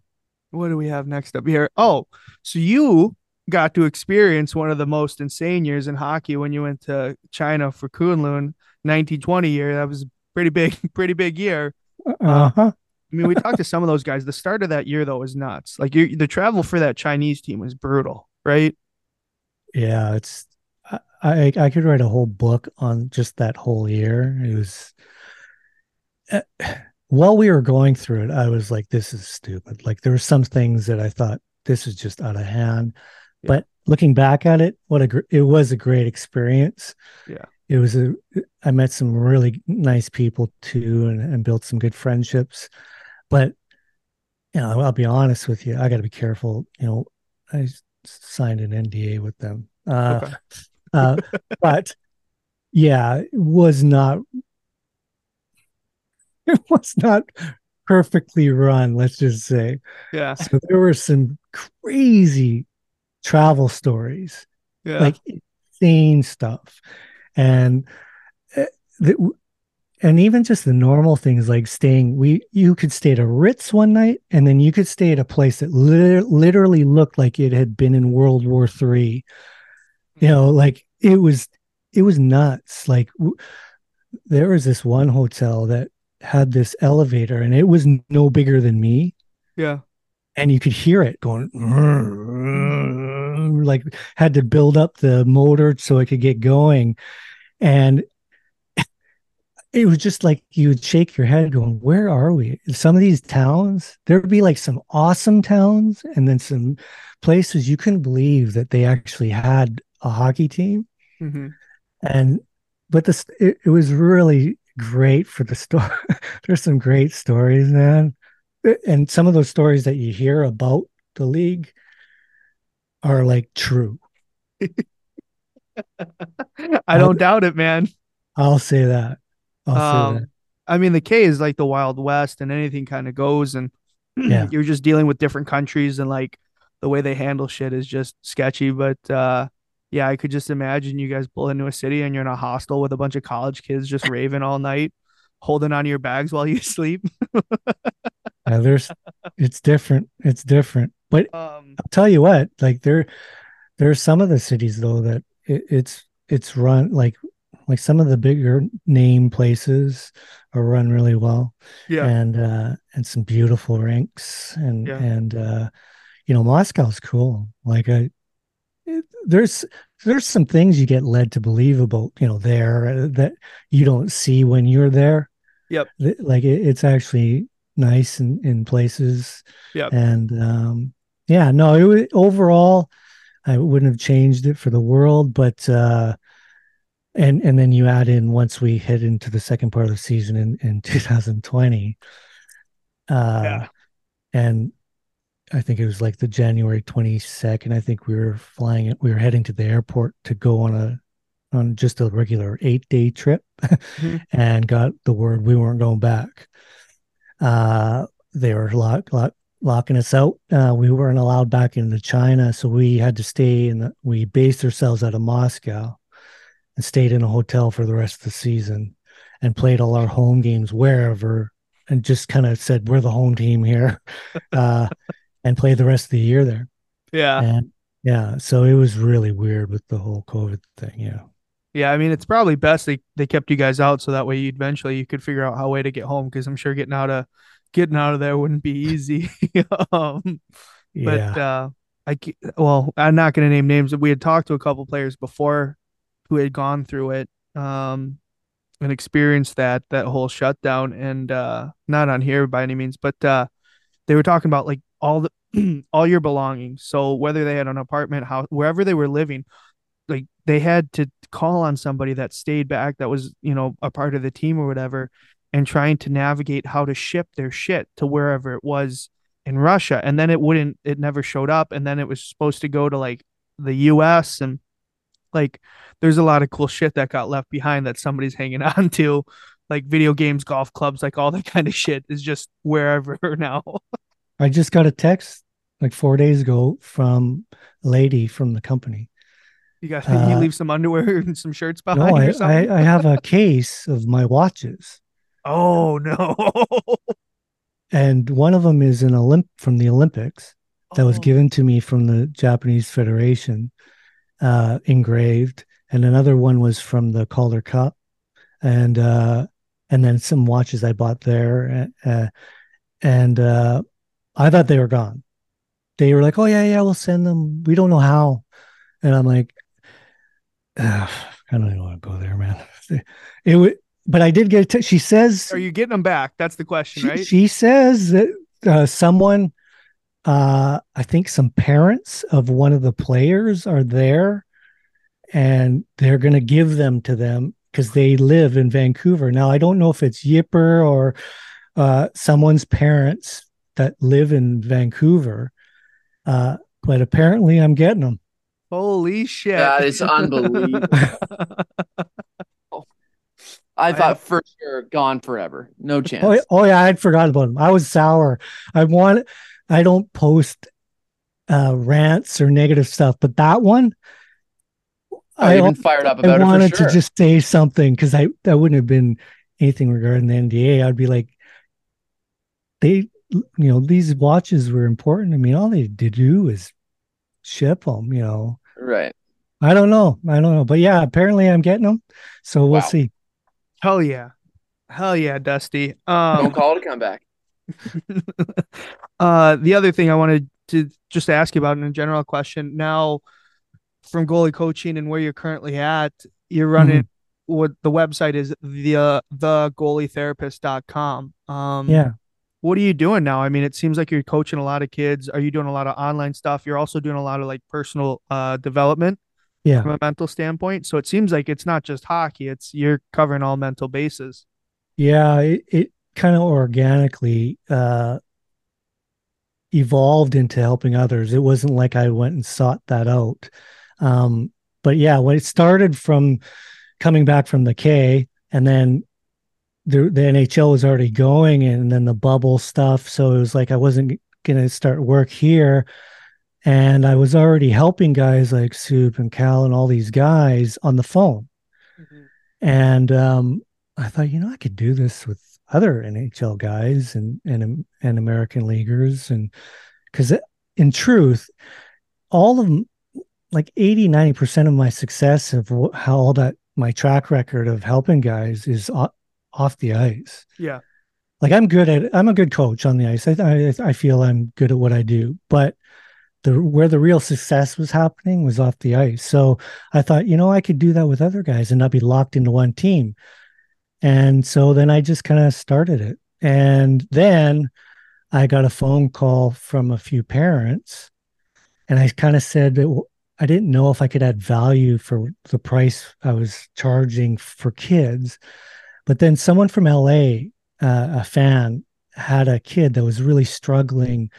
what do we have next up here? Oh, so you got to experience one of the most insane years in hockey when you went to China for Kunlun, nineteen twenty year. That was a pretty big, pretty big year. Uh huh. I mean, we talked to some of those guys. The start of that year, though, was nuts. Like you, the travel for that Chinese team was brutal, right? Yeah, it's. I, I I could write a whole book on just that whole year. It was. Uh, while we were going through it, I was like, "This is stupid." Like there were some things that I thought this is just out of hand, yeah. But looking back at it, what a gr- it was a great experience. Yeah, it was a. I met some really nice people too, and, and built some good friendships. But, you know, I'll be honest with you. I got to be careful. You know, I signed an N D A with them. Uh, okay. uh, but, yeah, it was not, it was not perfectly run, let's just say. Yeah. So there were some crazy travel stories, yeah. Like insane stuff. And uh, the, And even just the normal things like staying, we you could stay at a Ritz one night, and then you could stay at a place that lit- literally looked like it had been in World War Three. You know, like it was, it was nuts. Like w- there was this one hotel that had this elevator, and it was no bigger than me. Yeah, and you could hear it going, like had to build up the motor so it could get going, and. It was just like you would shake your head going, where are we? Some of these towns, there'd be like some awesome towns and then some places you couldn't believe that they actually had a hockey team. Mm-hmm. And, but this, it, it was really great for the story. There's some great stories, man. And some of those stories that you hear about the league are like true. I don't I'll, doubt it, man. I'll say that. Um, I mean, the K is like the Wild West, and anything kind of goes, and yeah. You're just dealing with different countries, and like the way they handle shit is just sketchy. But uh, yeah, I could just imagine you guys pull into a city and you're in a hostel with a bunch of college kids just raving all night, holding on to your bags while you sleep. Yeah, there's, it's different. It's different. But um, I'll tell you what, like there, there are some of the cities though that it, it's it's run like. Like some of the bigger name places are run really well, yeah, and uh, and some beautiful rinks, and yeah. and uh, you know, Moscow's cool. Like I, it, there's there's some things you get led to believe about, you know, there that you don't see when you're there. Yep, like it, it's actually nice in, in places. Yep, and um, yeah, no, it, overall, I wouldn't have changed it for the world, but. Uh, And and then you add in once we hit into the second part of the season in, in twenty twenty, uh, yeah. And I think it was like the January twenty-second. I think we were flying it. We were heading to the airport to go on a on just a regular eight day trip, mm-hmm. and got the word we weren't going back. Uh, they were lock, lock, locking us out. Uh, we weren't allowed back into China, so we had to stay. And we based ourselves out of Moscow. And stayed in a hotel for the rest of the season and played all our home games wherever and just kind of said, we're the home team here, uh, and played the rest of the year there. Yeah. And yeah. So it was really weird with the whole COVID thing. Yeah. Yeah. I mean, it's probably best they, they kept you guys out so that way you'd eventually you could figure out how way to get home. Cause I'm sure getting out of, getting out of there wouldn't be easy. um, yeah. But uh, I, well, I'm not going to name names. We had talked to a couple players before who had gone through it um, and experienced that, that whole shutdown, and uh, not on here by any means, but uh, they were talking about like all the, all your belongings. So whether they had an apartment house, wherever they were living, like they had to call on somebody that stayed back that was, you know, a part of the team or whatever, and trying to navigate how to ship their shit to wherever it was in Russia. And then it wouldn't, it never showed up. And then it was supposed to go to like the U S and like there's a lot of cool shit that got left behind that somebody's hanging on to, like video games, golf clubs, like all that kind of shit is just wherever now. I just got a text like four days ago from a lady from the company. You got uh, you leave some underwear and some shirts behind? No, I, or something? I, I have a case of my watches. Oh no. And one of them is an Olymp from the Olympics that oh. was given to me from the Japanese Federation, uh, engraved. And another one was from the Calder Cup. And uh, and then some watches I bought there. Uh, and uh, I thought they were gone. They were like, oh, yeah, yeah, we'll send them. We don't know how. And I'm like, I don't even want to go there, man. It would. But I did get it. She says, are you getting them back? That's the question, she, right? She says that uh, someone, uh, I think some parents of one of the players are there and they're going to give them to them because they live in Vancouver. Now, I don't know if it's Yipper or uh, someone's parents that live in Vancouver, uh, but apparently I'm getting them. Holy shit. That is unbelievable. I thought for sure gone forever. No chance. Oh, oh yeah, I'd forgotten about him. I was sour. I want I don't post uh rants or negative stuff, but that one I, I even fired up about I it wanted for sure. to just say something because I that wouldn't have been anything regarding the N D A. I'd be like, they you know, these watches were important. I mean, all they did do is ship them, you know. Right. I don't know. I don't know. But yeah, apparently I'm getting them. So we'll wow. see. Hell yeah. Hell yeah, Dusty. Um, Don't call to come back. uh, the other thing I wanted to just ask you about in a general question, now from goalie coaching and where you're currently at, you're running mm-hmm. what the website is the, uh, the goalie therapist dot com. Um, yeah. What are you doing now? I mean, it seems like you're coaching a lot of kids. Are you doing a lot of online stuff? You're also doing a lot of like personal uh, development. Yeah, from a mental standpoint. So it seems like it's not just hockey. It's you're covering all mental bases. Yeah, it, it kind of organically uh, evolved into helping others. It wasn't like I went and sought that out. Um, but yeah, when it started from coming back from the K, and then the, the N H L was already going, and then the bubble stuff. So it was like I wasn't going to start work here. And I was already helping guys like Soup and Cal and all these guys on the phone. Mm-hmm. And um, I thought, you know, I could do this with other N H L guys and and, and American leaguers. And because in truth, all of them, like eighty, ninety percent of my success of how all that, my track record of helping guys is off, off the ice. Yeah. Like I'm good at, I'm a good coach on the ice. I I, I feel I'm good at what I do, but The, where the real success was happening was off the ice. So I thought, you know, I could do that with other guys and not be locked into one team. And so then I just kind of started it. And then I got a phone call from a few parents and I kind of said that I didn't know if I could add value for the price I was charging for kids. But then someone from L A, uh, a fan, had a kid that was really struggling,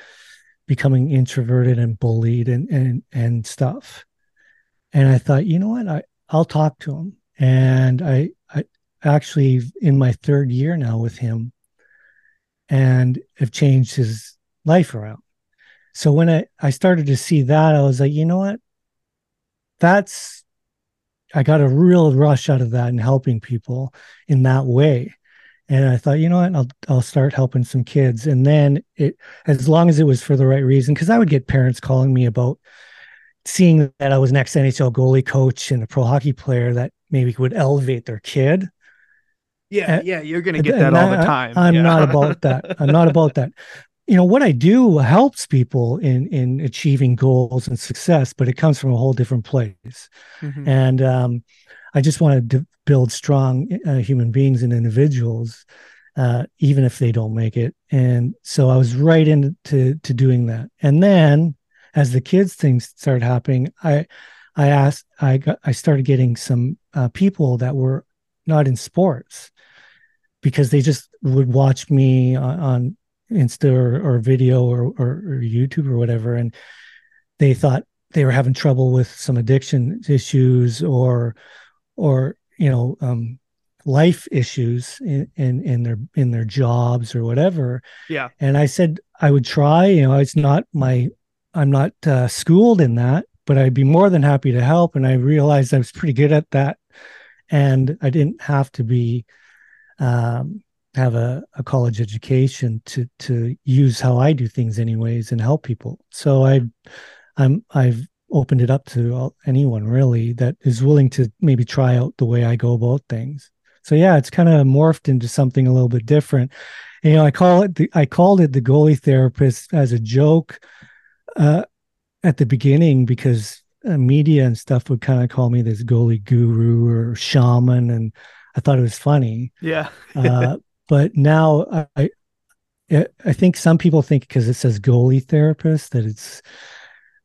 becoming introverted and bullied and, and, and stuff. And I thought, you know what, I, I'll talk to him. And I, I actually in my third year now with him and have changed his life around. So when I, I started to see that, I was like, you know what, that's, I got a real rush out of that and helping people in that way. And I thought, you know what, I'll I'll start helping some kids. And then it, as long as it was for the right reason, because I would get parents calling me about seeing that I was an ex-N H L goalie coach and a pro hockey player that maybe would elevate their kid. Yeah, and, yeah, you're going to get that all I, the time. I, I'm yeah. not about that. I'm not about that. You know, what I do helps people in in achieving goals and success, but it comes from a whole different place. Mm-hmm. And um, I just want to build strong uh, human beings and individuals, uh, even if they don't make it. And so I was right into to doing that. And then, as the kids things started happening, I, I asked, I got, I started getting some uh, people that were not in sports because they just would watch me on, on Insta or, or video or, or or YouTube or whatever, and they thought they were having trouble with some addiction issues or, or, you know, um, life issues in, in, in their, in their jobs or whatever. Yeah. And I said, I would try, you know, it's not my, I'm not uh, schooled in that, but I'd be more than happy to help. And I realized I was pretty good at that. And I didn't have to be, um, have a, a college education to, to use how I do things anyways and help people. So I, I'm, I've opened it up to all, anyone really that is willing to maybe try out the way I go about things. So yeah, it's kind of morphed into something a little bit different. And, you know, I call it, the, I called it the goalie therapist as a joke uh, at the beginning because uh, media and stuff would kind of call me this goalie guru or shaman. And I thought it was funny. Yeah. uh, but now I, I think some people think because it says goalie therapist that it's,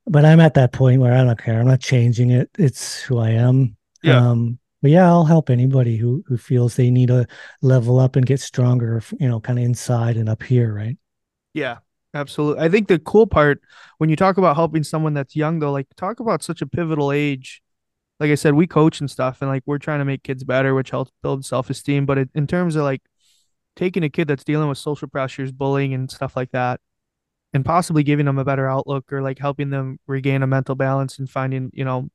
but I'm at that point where I don't care. I'm not changing it. It's who I am. Yeah. Um, But yeah, I'll help anybody who, who feels they need to level up and get stronger, you know, kind of inside and up here, right? Yeah, absolutely. I think the cool part when you talk about helping someone that's young, though, like talk about such a pivotal age. Like I said, we coach and stuff, and like we're trying to make kids better, which helps build self-esteem. But it, in terms of like taking a kid that's dealing with social pressures, bullying and stuff like that, and possibly giving them a better outlook or like helping them regain a mental balance and finding, you know,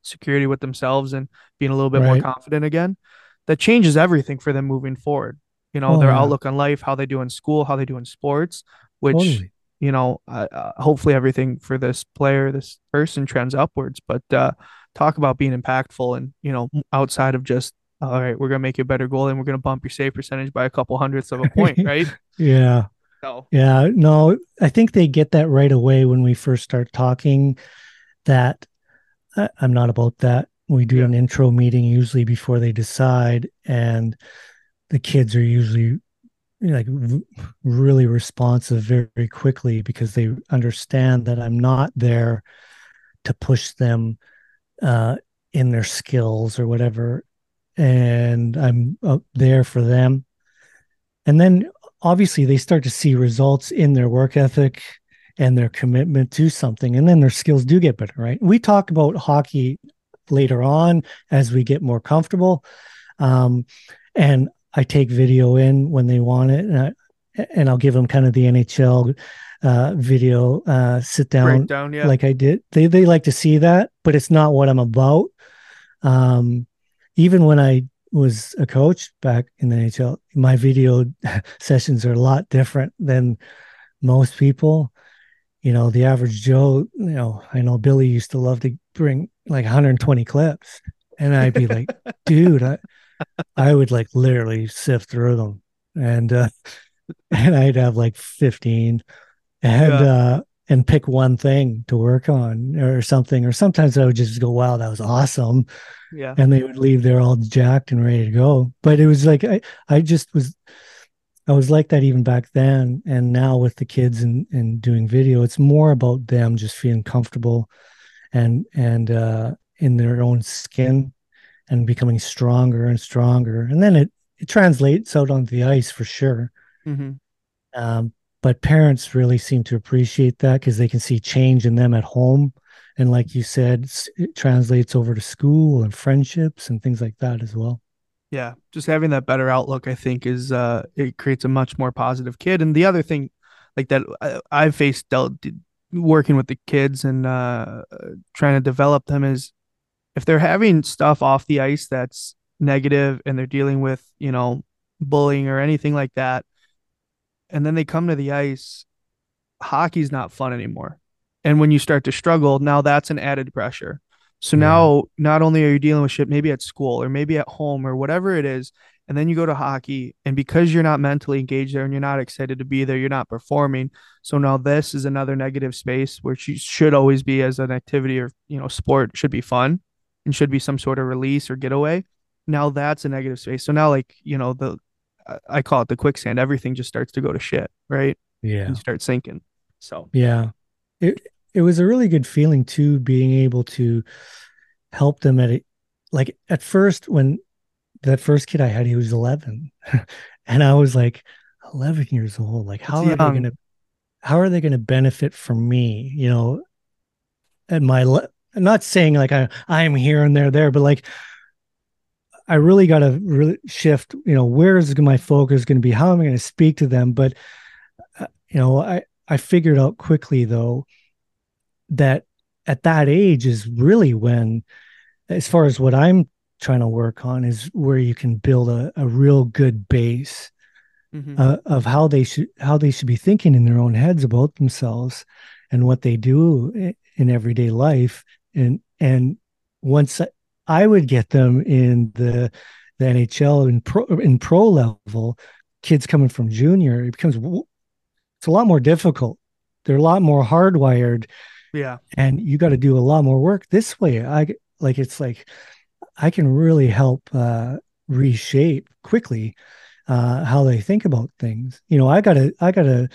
security with themselves and being a little bit right. more confident again, that changes everything for them moving forward, you know, oh, their yeah. outlook on life, how they do in school, how they do in sports, which, totally. you know, uh, uh, hopefully everything for this player, this person trends upwards, but uh, talk about being impactful and, you know, outside of just, all right, we're going to make you a better goal and we're going to bump your save percentage by a couple hundredths of a point. Right. Yeah. So. Yeah. No, I think they get that right away when we first start talking that, I'm not about that. We do yeah. an intro meeting usually before they decide, and the kids are usually like really responsive very quickly because they understand that I'm not there to push them uh, in their skills or whatever, and I'm up there for them. And then obviously they start to see results in their work ethic and their commitment to something, and then their skills do get better, right? We talk about hockey later on as we get more comfortable, um, and I take video in when they want it, and, I, and I'll give them kind of the N H L uh, video uh, sit down, breakdown, yeah. like I did. They they like to see that, but it's not what I'm about. Um, even when I was a coach back in the N H L, my video sessions are a lot different than most people. You know, the average Joe, you know, I know Billy used to love to bring like one hundred twenty clips, and I'd be like, dude, I, I would like literally sift through them. And, uh, and I'd have like fifteen and, yeah. uh, and pick one thing to work on or something. Or sometimes I would just go, wow, that was awesome. Yeah. And they would leave there all jacked and ready to go. But it was like, I, I just was, I was like that even back then, and now with the kids and, and doing video, it's more about them just feeling comfortable and and uh, in their own skin and becoming stronger and stronger. And then it, it translates out onto the ice for sure. Mm-hmm. Um, but parents really seem to appreciate that because they can see change in them at home. And like you said, it translates over to school and friendships and things like that as well. Yeah, just having that better outlook, I think, is uh, it creates a much more positive kid. And the other thing, like that, I, I've faced del- working with the kids and uh, trying to develop them is if they're having stuff off the ice that's negative and they're dealing with, you know, bullying or anything like that, and then they come to the ice, hockey's not fun anymore. And when you start to struggle, now that's an added pressure. So yeah. now not only are you dealing with shit, maybe at school or maybe at home or whatever it is, and then you go to hockey, and because you're not mentally engaged there and you're not excited to be there, you're not performing. So now this is another negative space where you should always be as an activity or, you know, sport should be fun and should be some sort of release or getaway. Now that's a negative space. So now, like, you know, the, I call it the quicksand, everything just starts to go to shit, right? Yeah. You start sinking. So, yeah. It, It was a really good feeling too, being able to help them at it. Like at first, when that first kid I had, he was eleven, and I was like eleven years old. Like, how it's are young. they going to, how are they going to benefit from me? You know, at my le- I'm not saying like I I'm here and there there, but like I really got to really shift, you know, where is my focus going to be? How am I going to speak to them? But uh, you know, I I figured out quickly though that at that age is really when, as far as what I'm trying to work on, is where you can build a, a real good base mm-hmm. uh, of how they should how they should be thinking in their own heads about themselves and what they do in everyday life. And and once I would get them in the the N H L and pro in pro level, kids coming from junior, it becomes it's a lot more difficult. They're a lot more hardwired. Yeah, and you got to do a lot more work this way. I like it's like I can really help uh, reshape quickly uh, how they think about things. You know, I gotta I gotta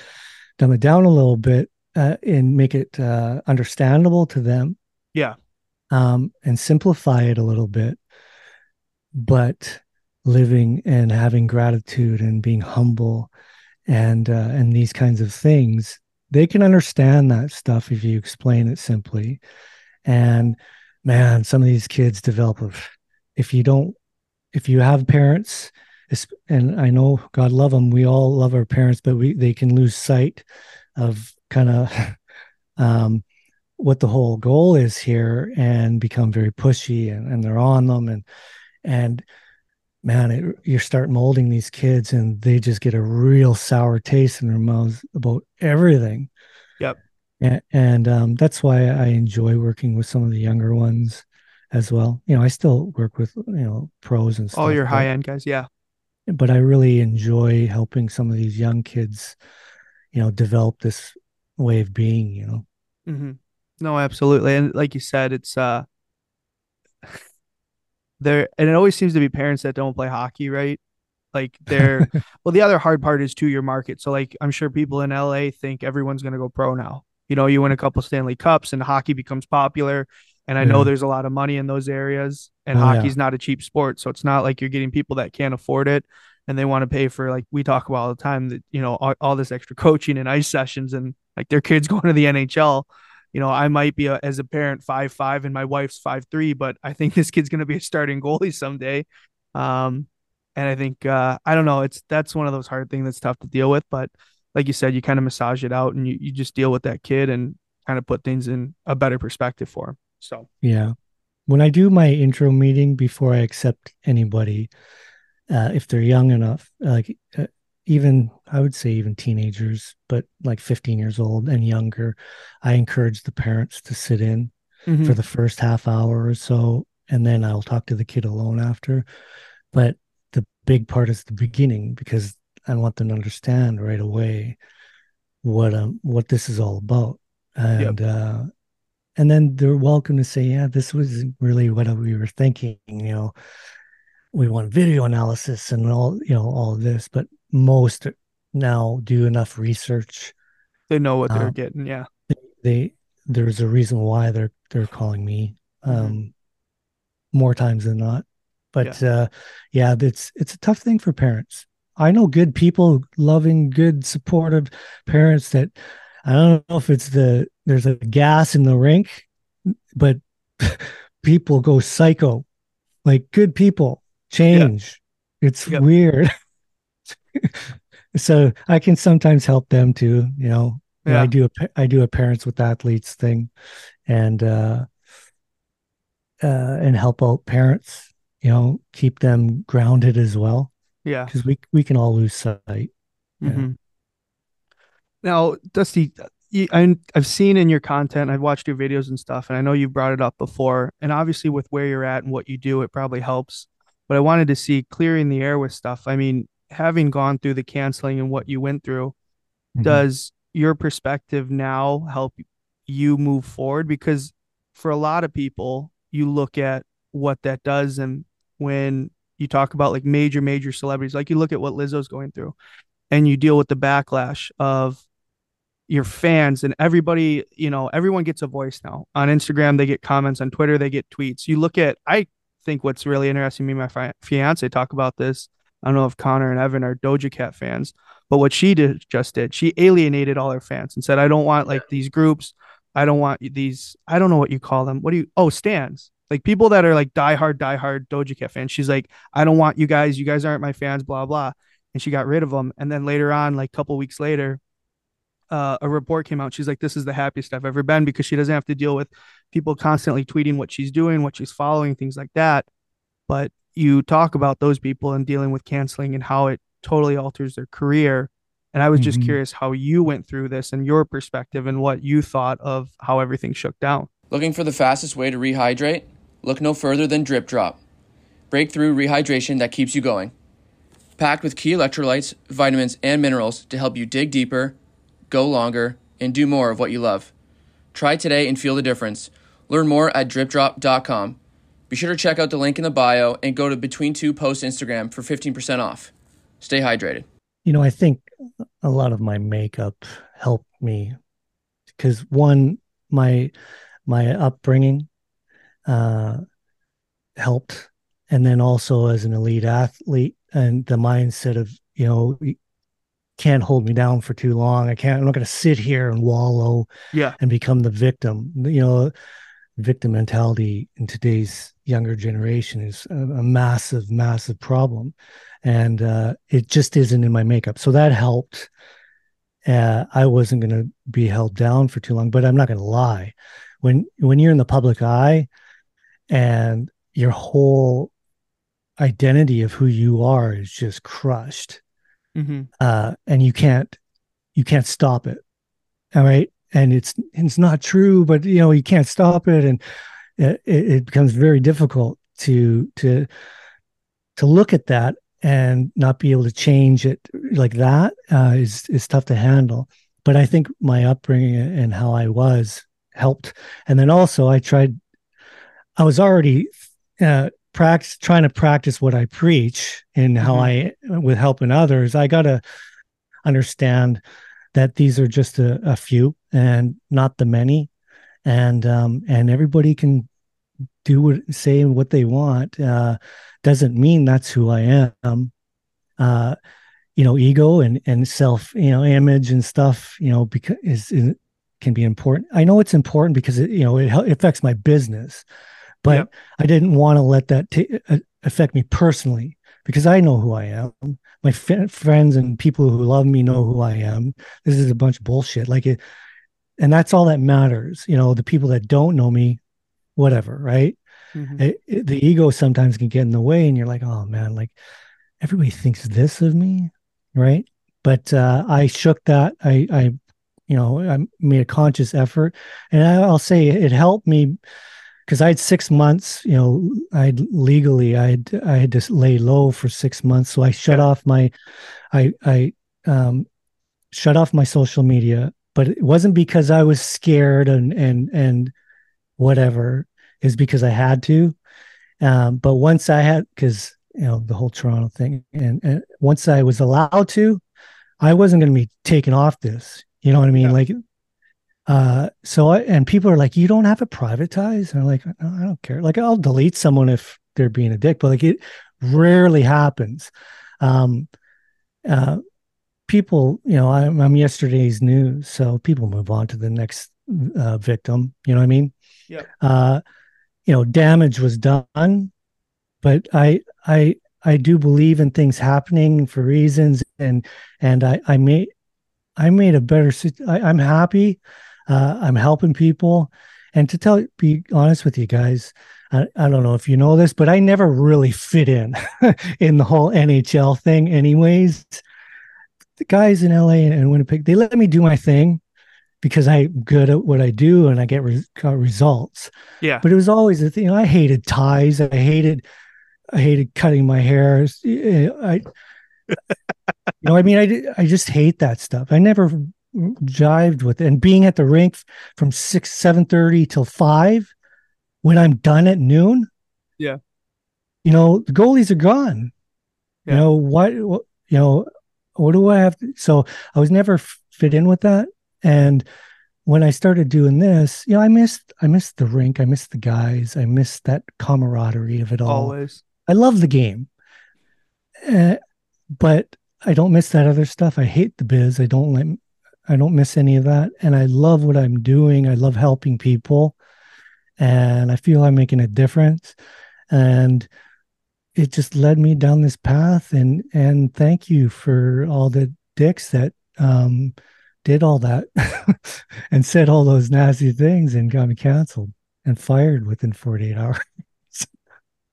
dumb it down a little bit uh, and make it uh, understandable to them. Yeah, um, and simplify it a little bit. But living and having gratitude and being humble and uh, and these kinds of things. They can understand that stuff if you explain it simply. And man, some of these kids develop. If you don't, if you have parents, and I know God love them, we all love our parents, but we they can lose sight of kind of um, what the whole goal is here and become very pushy, and, and they're on them, and and man, it, you start molding these kids and they just get a real sour taste in their mouths about everything. Yep. And, and um, that's why I enjoy working with some of the younger ones as well. You know, I still work with, you know, pros and stuff. All your high end guys. Yeah. But I really enjoy helping some of these young kids, you know, develop this way of being, you know? Mm-hmm. No, absolutely. And like you said, it's, uh, There and it always seems to be parents that don't play hockey, right? Like they're well, the other hard part is to your market. So like I'm sure people in L A think everyone's gonna go pro now. You know, you win a couple Stanley Cups and hockey becomes popular. And I yeah. know there's a lot of money in those areas, and oh, hockey's yeah. not a cheap sport. So it's not like you're getting people that can't afford it and they want to pay for, like we talk about all the time, that you know, all, all this extra coaching and ice sessions and like their kids going to the N H L. You know, I might be a, as a parent five five and my wife's five three, but I think this kid's going to be a starting goalie someday. Um, and I think uh, I don't know. It's that's one of those hard things that's tough to deal with. But like you said, you kind of massage it out and you you just deal with that kid and kind of put things in a better perspective for him. So yeah, when I do my intro meeting before I accept anybody, uh, if they're young enough, like uh, even I would say even teenagers, but like fifteen years old and younger, I encourage the parents to sit in mm-hmm. for the first half hour or so. And then I'll talk to the kid alone after. But the big part is the beginning, because I want them to understand right away what, um, what this is all about. And, yep. uh, and then they're welcome to say, yeah, this was really what we were thinking. You know, we want video analysis and all, you know, all of this, but most now do enough research. They know what they're um, getting. Yeah. They, they, there's a reason why they're, they're calling me um, mm-hmm. more times than not, but yeah. uh, yeah, that's, it's a tough thing for parents. I know good people, loving, good, supportive parents that I don't know if it's the, there's a gas in the rink, but people go psycho, like good people change. Yeah. It's yeah. weird. So I can sometimes help them too, you know. Yeah. I do a I do a parents with athletes thing, and uh, uh, and help out parents, you know, keep them grounded as well. Yeah, because we we can all lose sight. Mm-hmm. Yeah. Now, Dusty, I I've seen in your content, I've watched your videos and stuff, and I know you brought it up before, and obviously with where you're at and what you do, it probably helps. But I wanted to see clearing the air with stuff. I mean, having gone through the canceling and what you went through, mm-hmm. does your perspective now help you move forward? Because for a lot of people, you look at what that does. And when you talk about like major, major celebrities, like you look at what Lizzo's going through and you deal with the backlash of your fans and everybody, you know, everyone gets a voice now on Instagram. They get comments on Twitter. They get tweets. You look at, I think what's really interesting, me and my fi- fiance talk about this. I don't know if Connor and Evan are Doja Cat fans, but what she did, just did, she alienated all her fans and said, I don't want like these groups. I don't want these, I don't know what you call them. What do you, oh, stans. Like people that are like diehard, diehard Doja Cat fans. She's like, I don't want you guys. You guys aren't my fans, blah, blah. And she got rid of them. And then later on, like a couple weeks later, uh, a report came out. She's like, this is the happiest I've ever been, because she doesn't have to deal with people constantly tweeting what she's doing, what she's following, things like that. But you talk about those people and dealing with canceling and how it totally alters their career. And I was just mm-hmm. curious how you went through this and your perspective and what you thought of how everything shook down. Looking for the fastest way to rehydrate? Look no further than Drip Drop. Breakthrough rehydration that keeps you going. Packed with key electrolytes, vitamins, and minerals to help you dig deeper, go longer, and do more of what you love. Try today and feel the difference. Learn more at drip drop dot com. Be sure to check out the link in the bio and go to Between Two Posts Instagram for fifteen percent off. Stay hydrated. You know, I think a lot of my makeup helped me because, one, my my upbringing uh, helped. And then also as an elite athlete and the mindset of, you know, you can't hold me down for too long. I can't, I'm not going to sit here and wallow yeah. and become the victim. You know, victim mentality in today's younger generation is a, a massive, massive problem. And uh, it just isn't in my makeup. So that helped. Uh, I wasn't going to be held down for too long, but I'm not going to lie. When when you're in the public eye and your whole identity of who you are is just crushed, mm-hmm. uh, and you can't you can't stop it, all right? And it's it's not true, but you know you can't stop it, and it, it becomes very difficult to to to look at that and not be able to change it like that. Uh, is is tough to handle. But I think my upbringing and how I was helped, and then also I tried. I was already uh, practice trying to practice what I preach and how mm-hmm. I with helping others. I got to understand that these are just a, a few and not the many, and um, and everybody can do what say what they want. Uh, doesn't mean that's who I am. Uh, you know, ego and and self, you know, image and stuff. You know, because is, is can be important. I know it's important because it, you know it, it affects my business, but yep. I didn't want to let that t- affect me personally, because I know who I am. My f- friends and people who love me know who I am. This is a bunch of bullshit. Like it, and that's all that matters. You know, the people that don't know me, whatever, right? Mm-hmm. It, it, the ego sometimes can get in the way, and you're like, oh man, like everybody thinks this of me, right? But uh, I shook that. I, I, you know, I made a conscious effort, and I, I'll say it helped me. Because I had six months, you know, I legally I had I had to lay low for six months, so I shut yeah. off my, I I um, shut off my social media. But it wasn't because I was scared and and and whatever. It's because I had to. Um, but once I had, because you know the whole Toronto thing, and, and once I was allowed to, I wasn't going to be taken off this. You know what I mean? Yeah. Like. Uh, so I, and people are like, you don't have it privatized. And I'm like, no, I don't care. Like I'll delete someone if they're being a dick, but like it rarely happens. Um, uh, people, you know, I'm, I'm yesterday's news. So people move on to the next, uh, victim, you know what I mean? Yeah. Uh, you know, damage was done, but I, I, I do believe in things happening for reasons. And, and I, I made, I made a better, I, I'm happy. Uh, I'm helping people. And to tell, be honest with you guys, I, I don't know if you know this, but I never really fit in, in the whole N H L thing anyways. The guys in L A and Winnipeg, they let me do my thing because I'm good at what I do and I get re- results. Yeah. But it was always the thing. I hated ties. I hated, I hated cutting my hair. I, you know, I mean, I, I just hate that stuff. I never jived with it. And being at the rink from six, seven thirty till five, when I'm done at noon, yeah, you know, the goalies are gone. Yeah. You know what, what? You know, what do I have to? So I was never fit in with that. And when I started doing this, you know, I missed, I missed the rink. I missed the guys. I missed that camaraderie of it all. Always. I love the game. Uh, But I don't miss that other stuff. I hate the biz. I don't like, I don't miss any of that. And I love what I'm doing. I love helping people. And I feel I'm making a difference. And it just led me down this path. And and thank you for all the dicks that um, did all that and said all those nasty things and got me canceled and fired within forty-eight hours.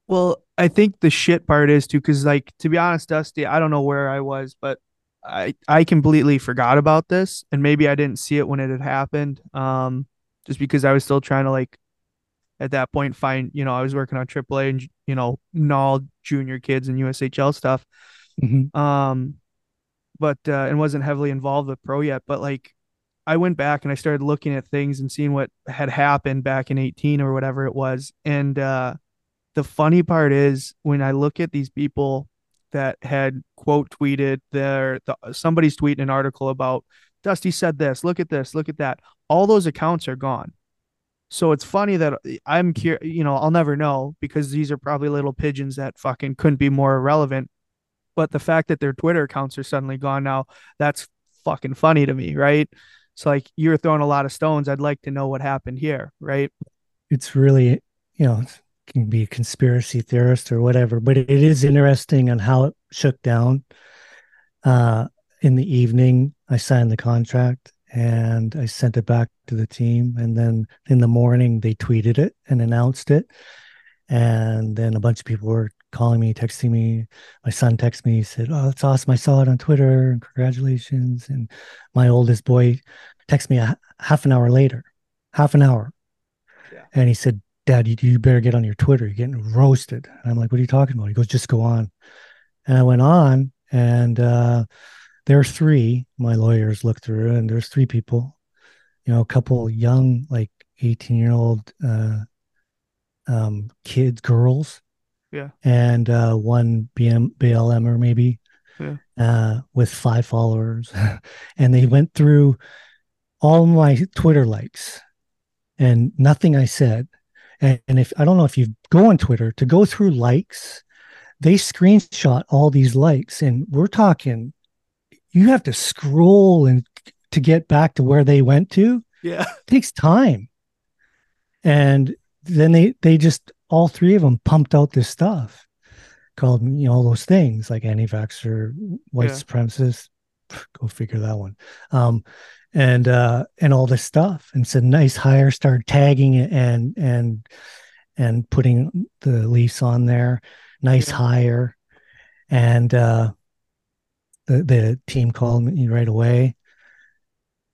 Well, I think the shit part is too, because like, to be honest, Dusty, I don't know where I was, but I, I completely forgot about this, and maybe I didn't see it when it had happened. Um, just because I was still trying to, like, at that point, find, you know, I was working on triple A and, you know, N A L junior kids and U S H L stuff. Mm-hmm. Um, but, uh, and wasn't heavily involved with pro yet, but like I went back and I started looking at things and seeing what had happened back in eighteen or whatever it was. And, uh, the funny part is when I look at these people that had quote tweeted their, the, somebody's tweeting an article about Dusty said this, look at this, look at that. All those accounts are gone. So it's funny that I'm curious, you know, I'll never know, because these are probably little pigeons that fucking couldn't be more irrelevant. But the fact that their Twitter accounts are suddenly gone now, that's fucking funny to me. Right. It's like, you're throwing a lot of stones. I'd like to know what happened here. Right. It's really, you know, it's, can be a conspiracy theorist or whatever, but it is interesting on how it shook down. Uh, in the evening, I signed the contract and I sent it back to the team. And then in the morning, they tweeted it and announced it. And then a bunch of people were calling me, texting me. My son texted me, he said, "Oh, that's awesome. I saw it on Twitter. Congratulations." And my oldest boy texted me a half an hour later, half an hour. Yeah. And he said, "Dad, you, you better get on your Twitter. You're getting roasted." And I'm like, "What are you talking about?" He goes, "Just go on." And I went on, and uh, there are three, my lawyers looked through, and there's three people, you know, a couple young, like eighteen-year-old uh, um, kids, girls. Yeah. And uh, one B L M or maybe yeah. uh, with five followers. And they went through all my Twitter likes and nothing I said. And if I don't know if you go on Twitter to go through likes, they screenshot all these likes, and we're talking, you have to scroll and to get back to where they went to. Yeah, it takes time. And then they they just all three of them pumped out this stuff called, you know, all those things like anti-vaxxer, white yeah. supremacist. Go figure that one. Um, and uh and all this stuff, and said nice hire, started tagging it and and and putting the Leafs on there, nice yeah. hire. And uh the, the team called me right away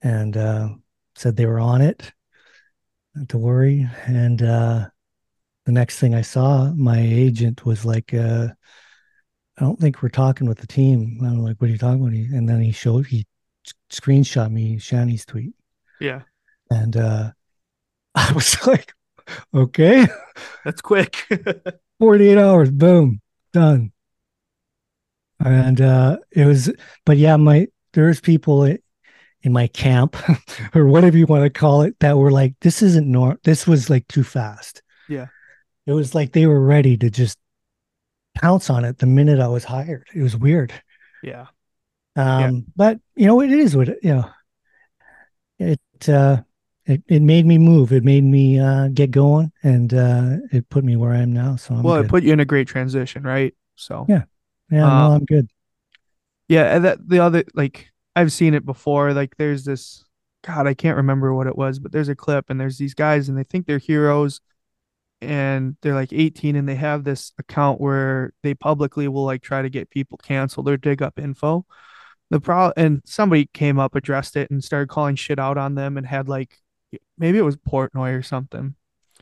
and uh said they were on it, not to worry. And uh the next thing I saw, my agent was like, uh "I don't think we're talking with the team." And I'm like, "What are you talking about?" And then he showed he screenshot me Shani's tweet. Yeah. And uh I was like, okay, that's quick. forty-eight hours, boom, done. And uh it was, but yeah, my there's people in my camp or whatever you want to call it that were like, this isn't normal. This was like too fast. Yeah. It was like they were ready to just pounce on it the minute I was hired. It was weird. Yeah. Um, yeah. But you know, it is what, it, you know, it, uh, it, it made me move. It made me, uh, get going, and, uh, it put me where I am now. So I'm well, good. It put you in a great transition, right? So yeah, yeah, um, no, I'm good. Yeah. And that, the other, like I've seen it before, like there's this, God, I can't remember what it was, but there's a clip and there's these guys and they think they're heroes and they're like eighteen and they have this account where they publicly will like try to get people canceled or dig up info. The problem, and somebody came up, addressed it, and started calling shit out on them, and had like, maybe it was Portnoy or something,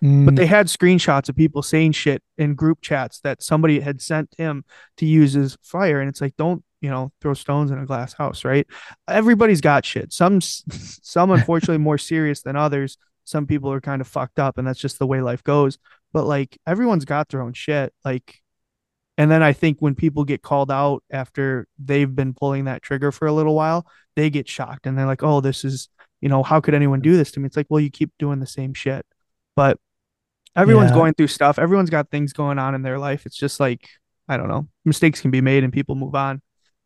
mm. but they had screenshots of people saying shit in group chats that somebody had sent him to use as fire. And it's like, don't, you know, throw stones in a glass house, right? Everybody's got shit. Some, some unfortunately more serious than others. Some people are kind of fucked up, and that's just the way life goes. But like, everyone's got their own shit. Like, and then I think when people get called out after they've been pulling that trigger for a little while, they get shocked and they're like, "Oh, this is, you know, how could anyone do this to me?" It's like, well, you keep doing the same shit, but everyone's yeah. going through stuff. Everyone's got things going on in their life. It's just like, I don't know, mistakes can be made and people move on.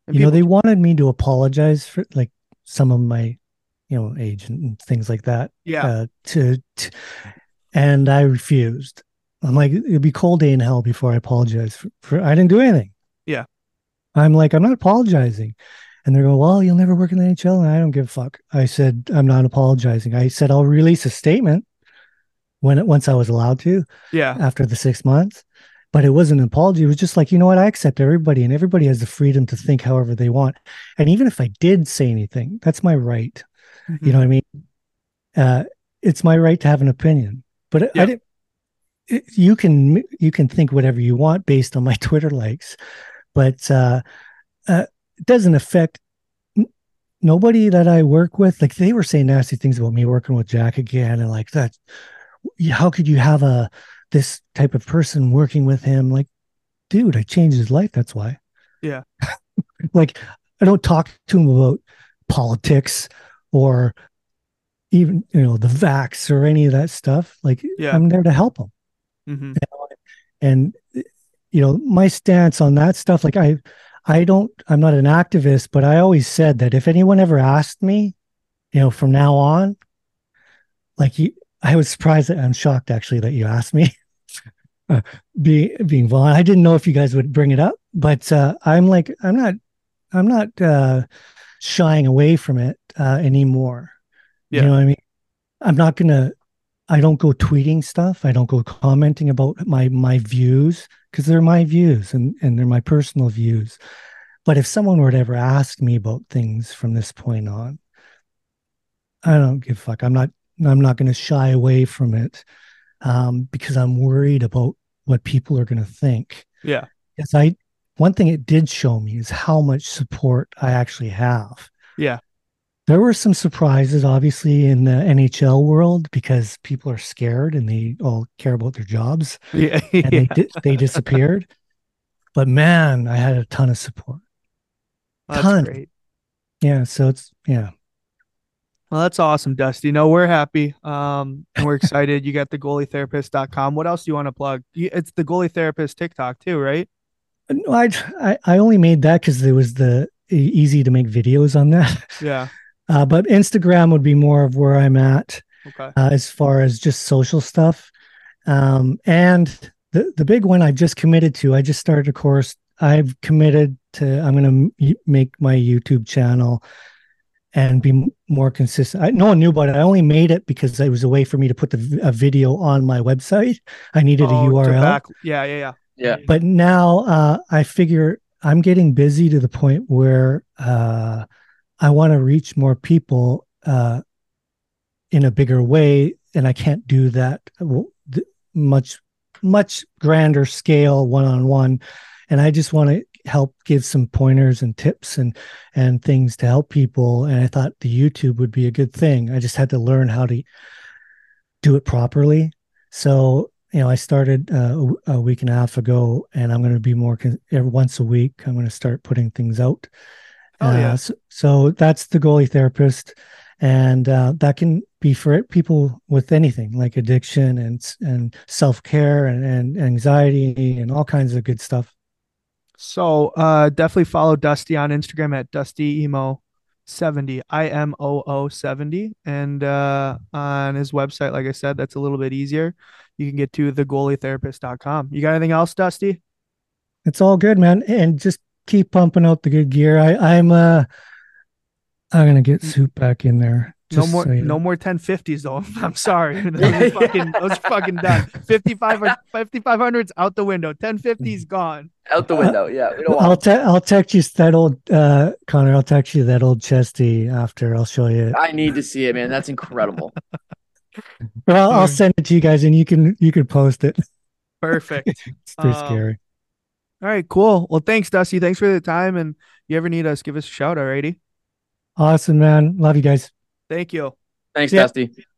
And you people- know, they wanted me to apologize for like some of my you know, age and things like that. Yeah. Uh, to, to, and I refused. I'm like, it'd be a cold day in hell before I apologize for, for I didn't do anything. Yeah. I'm like, I'm not apologizing. And they're going, well, you'll never work in the N H L. And I don't give a fuck. I said, I'm not apologizing. I said, I'll release a statement when it, once I was allowed to. Yeah. After the six months. But it wasn't an apology. It was just like, you know what? I accept everybody, and everybody has the freedom to think however they want. And even if I did say anything, that's my right. Mm-hmm. You know what I mean? Uh, it's my right to have an opinion. But yeah. I didn't, it, you can you can think whatever you want based on my Twitter likes, but uh, uh, it doesn't affect n- nobody that I work with. Like, they were saying nasty things about me working with Jack again, and like that. How could you have a this type of person working with him? Like, dude, I changed his life. That's why. Yeah. Like, I don't talk to him about politics or even, you know, the vax or any of that stuff. Like, yeah. I'm there to help him. Mm-hmm. And, you know, my stance on that stuff, like I, I don't, I'm not an activist, but I always said that if anyone ever asked me, you know, from now on, like you, I was surprised that I'm shocked actually that you asked me. Uh, be, being vulnerable, I didn't know if you guys would bring it up, but uh, I'm like, I'm not, I'm not uh, shying away from it uh, anymore. Yeah. You know what I mean? I'm not gonna. I don't go tweeting stuff. I don't go commenting about my my views, because they're my views and and they're my personal views. But if someone were to ever ask me about things from this point on, I don't give a fuck. I'm not. I'm not going to shy away from it um, because I'm worried about what people are going to think. Yeah. Because I, one thing it did show me is how much support I actually have. Yeah. There were some surprises, obviously, in the N H L world, because people are scared and they all care about their jobs. Yeah. And yeah. They, di- they disappeared. But man, I had a ton of support. Well, ton. That's great. Yeah. So it's, yeah. Well, that's awesome, Dusty. No, we're happy. Um, and we're excited. You got the goalie therapist dot com. What else do you want to plug? It's the Goalie Therapist TikTok too, right? No, I, I, I only made that because there was the easy to make videos on that. Yeah. Uh, but Instagram would be more of where I'm at. Okay. Uh, as far as just social stuff. Um, and the, the big one I've just committed to, I just started a course. I've committed to, I'm going to m- make my YouTube channel and be more consistent. I, no one knew about it. I only made it because it was a way for me to put the, a video on my website. I needed oh, a U R L. Back, yeah, yeah, yeah, yeah. But now uh, I figure I'm getting busy to the point where uh, I want to reach more people uh, in a bigger way, and I can't do that much, much grander scale one-on-one. And I just want to help give some pointers and tips and and things to help people, and I thought the YouTube would be a good thing. I just had to learn how to do it properly. So, you know, I started uh, a week and a half ago, and I'm going to be more con- once a week I'm going to start putting things out. Oh, yeah. uh, so, so that's the Goalie Therapist, and uh, that can be for people with anything like addiction and and self-care and, and anxiety and all kinds of good stuff. So uh, definitely follow Dusty on Instagram at Dusty Emo seventy, I M O O seventy. And uh, on his website, like I said, that's a little bit easier. You can get to the goalie therapist dot com. You got anything else, Dusty? It's all good, man. And just keep pumping out the good gear. I, I'm uh, I'm going to get Soup back in there. No more, so you know. No more ten fifties though. I'm sorry. Those are fucking, those are fucking done. fifty-five hundreds out the window. ten fifties gone. Out the window. Yeah. We don't want I'll te- I'll text you that old uh, Connor. I'll text you that old chesty after. I'll show you. I need to see it, man. That's incredible. Well, I'll send it to you guys, and you can you can post it. Perfect. It's too um, scary. All right. Cool. Well, thanks, Dusty. Thanks for the time. And you ever need us, give us a shout. Alrighty. Awesome, man. Love you guys. Thank you. Thanks, yeah. Dusty.